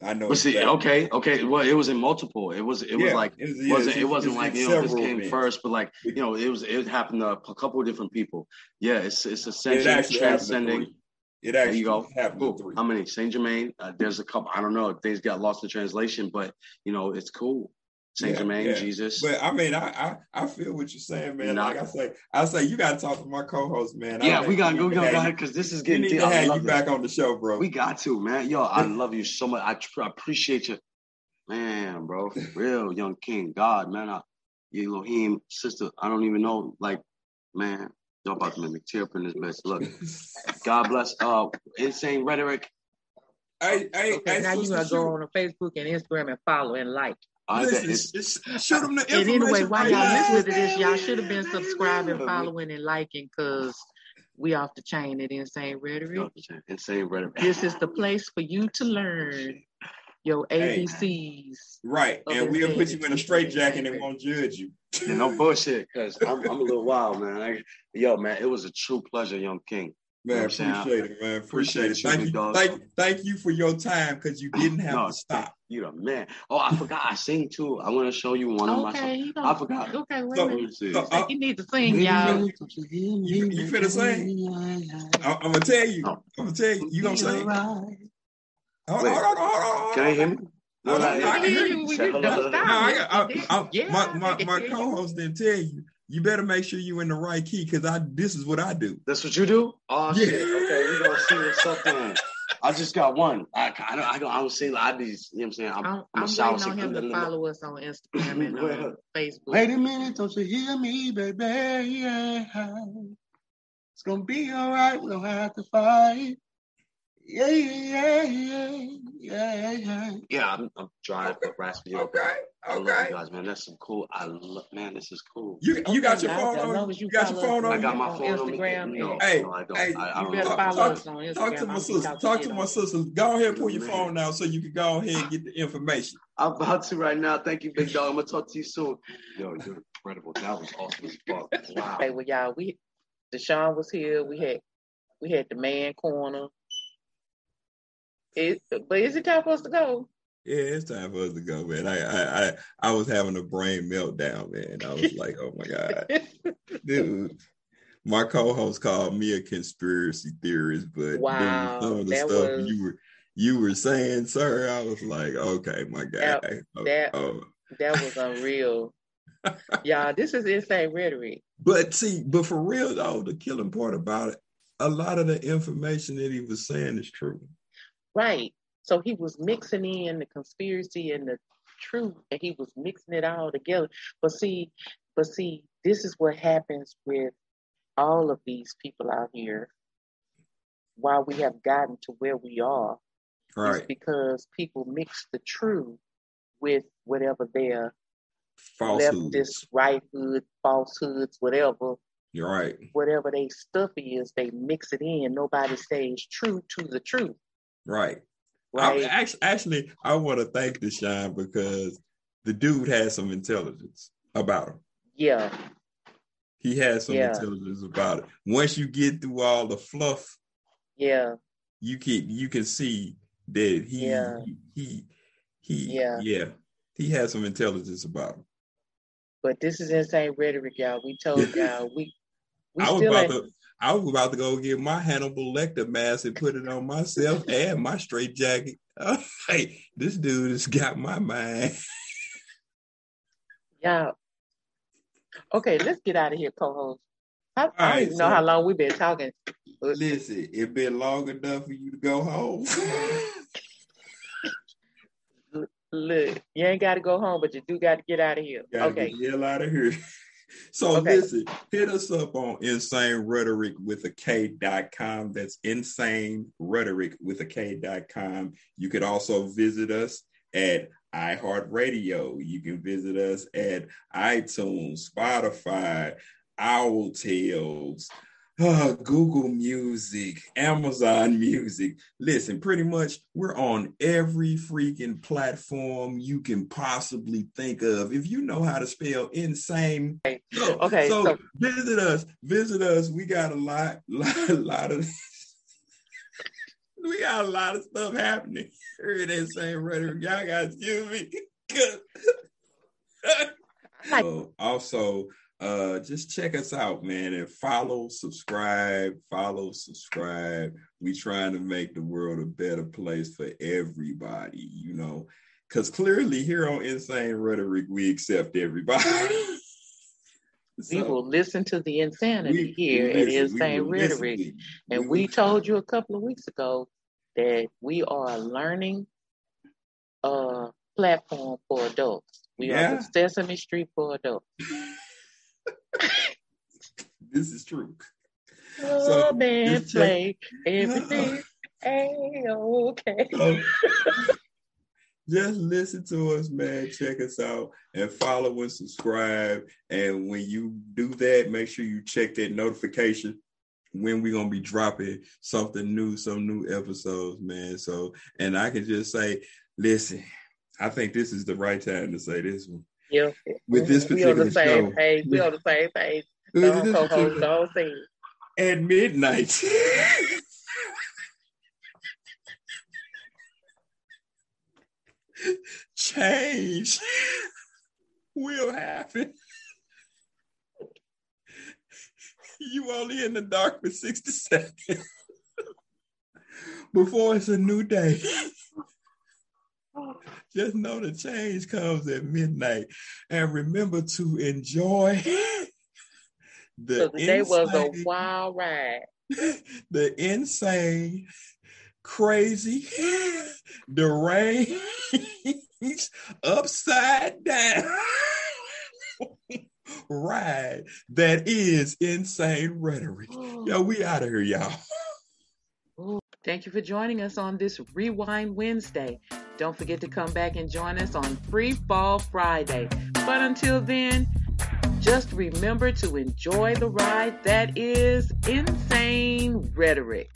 I know. But see, okay, okay. Well, it was in multiple. It was, it yeah, was like, it, was, yeah, wasn't, it wasn't like, you know, this came events. first, but like, you know, it was, it happened to a couple of different people. Yeah, it's, it's ascension, it transcending. It actually there you go. happened. Cool. Three. How many? Saint Germain. Uh, there's a couple. I don't know. Things got lost in translation, but you know, it's cool. Saint yeah, Germain, yeah. Jesus. But I mean, I, I I feel what you're saying, man. Not, like I say, I say you gotta talk to my co-host, man. Yeah, we gotta go go ahead because this is getting. We need to have you this. back on the show, bro. We got to, man. Yo, I love you so much. I, tr- I appreciate you, man, bro. Real young king, God, man. I, Elohim, sister. I don't even know, like, man. Y'all about to make me tear up in this mess. Look, God bless. Uh, Insane Rhetoric. I, I, okay, I, now you gotta go on Facebook and Instagram and follow and like. Listen, uh, shoot them the information. And anyway, while y'all listening to this, y'all should have been subscribing, following, and liking, because we off the chain at Insane Rhetoric. Insane Rhetoric. This is the place for you to learn your A B Cs. Hey, right, and we'll put you in a straitjacket and won't judge you. Yeah, no bullshit, because I'm, I'm a little wild, man. I, yo, man, it was a true pleasure, young king. Man, you know appreciate it, man. Appreciate, appreciate it. Thank you, you thank, thank you for your time, because you didn't have no, to stop. You're the man. Oh, I forgot I sing too. I want to show you one of okay, my songs. I forgot. Okay, wait so, a minute. So, uh, like you need to sing, y'all. You, you finna sing? I, I'm gonna tell you. I'm gonna tell you. You gonna sing? Hold on, hold on, hold on. Can you hear me? No, no, no, I can hear you. My co-host didn't tell you. You better make sure you in the right key, because I this is what I do. That's what you do? Oh, yeah. Shit. Okay, we're going to see what's up then. I just got one. I, I, don't, I, don't, I don't see a lot of these. You know what I'm saying? I'm, I'm, I'm waiting on him to follow us on Instagram and well, on Facebook. Wait a minute. Don't you hear me, baby? Yeah. It's going to be all right. We don't have to fight. Yeah, yeah, yeah, yeah, yeah. Yeah, I'm, I'm trying to rasp you. Okay, okay. I love you guys, man. That's some cool. I love, man. This is cool. You, you okay, got your phone on. You, you got your phone on. I got my on phone Instagram on. No, hey, no, I don't. Hey, I, I don't you better follow us on Instagram. Talk to my sister. Talk to my sister. Go ahead and pull your man. phone out so you can go ahead and get the information. I'm about to right now. Thank you, big dog. I'm gonna talk to you soon. Yo, you're incredible. That was awesome as fuck. Wow. Hey, well, y'all, we Deshaun was here. We had we had the man corner. It, but is it time for us to go? Yeah, it's time for us to go, man. I, I, I, I was having a brain meltdown, man. I was like, oh my god, dude. My co-host called me a conspiracy theorist, but wow, dude, some of the stuff was... you were, you were saying, sir, I was like, okay, my guy, that oh, that, oh. that was unreal. Y'all, this is Insane Rhetoric. But see, but for real though, the killing part about it, a lot of the information that he was saying is true. Right. So he was mixing in the conspiracy and the truth, and he was mixing it all together. But see, but see, this is what happens with all of these people out here. Why we have gotten to where we are, right, is because people mix the true with whatever their falsehoods, leftist, right hood, falsehoods, whatever. You're right. Whatever they stuff is, they mix it in. Nobody stays true to the truth. Right. Right. I, actually, actually, I want to thank Deshaun because the dude has some intelligence about him. Yeah. He has some yeah. intelligence about it. Once you get through all the fluff, yeah, you can you can see that he yeah. he he, he yeah. yeah he has some intelligence about him. But this is Insane Rhetoric, y'all. We told y'all we. we I was still about to. I was about to go get my Hannibal Lecter mask and put it on myself and my straight jacket. Oh, hey, this dude has got my mind. Yeah. Okay, let's get out of here, co-host. I, I right, don't so know how long we've been talking. Listen, it's been long enough for you to go home. Look, you ain't got to go home, but you do got to get out of here. Gotta okay. Get the hell out of here. So okay. Listen, hit us up on Insane Rhetoric with a K dot com. That's Insane Rhetoric with a K dot com. You could also visit us at iHeartRadio. You can visit us at iTunes, Spotify, Owltales, uh, Google Music, Amazon Music. Listen, pretty much we're on every freaking platform you can possibly think of. If you know how to spell insane, okay, so, okay, so, so. visit us, visit us. We got a lot, lot, lot of. We got a lot of stuff happening. Heard that same rhetoric. Y'all got to excuse me. uh, also, uh, just check us out, man, and follow, subscribe, follow, subscribe. We trying to make the world a better place for everybody, you know, because clearly here on Insane Rhetoric, we accept everybody. So, we will listen to the insanity we, here at Insane Rhetoric. We and we, we told you a couple of weeks ago that we are a learning uh, platform for adults. We yeah. are the Sesame Street for adults. This is true. Oh, so, man, play everything. A-okay. So, just listen to us, man. Check us out and follow and subscribe. And when you do that, make sure you check that notification when we're going to be dropping something new, some new episodes, man. So, and I can just say, listen, I think this is the right time to say this one. Yeah. With this particular we on the same show, page. We on the same page. Don't co-host, don't sing. At midnight. Change will happen. You only in the dark for sixty seconds before it's a new day. Just know the change comes at midnight, and remember to enjoy the, the day was a wild ride. The insane, crazy, deranged, upside down ride that is Insane Rhetoric. Ooh. Yo, we out of here, y'all. Ooh. Thank you for joining us on this Rewind Wednesday. Don't forget to come back and join us on Free Fall Friday. But until then, just remember to enjoy the ride that is Insane Rhetoric.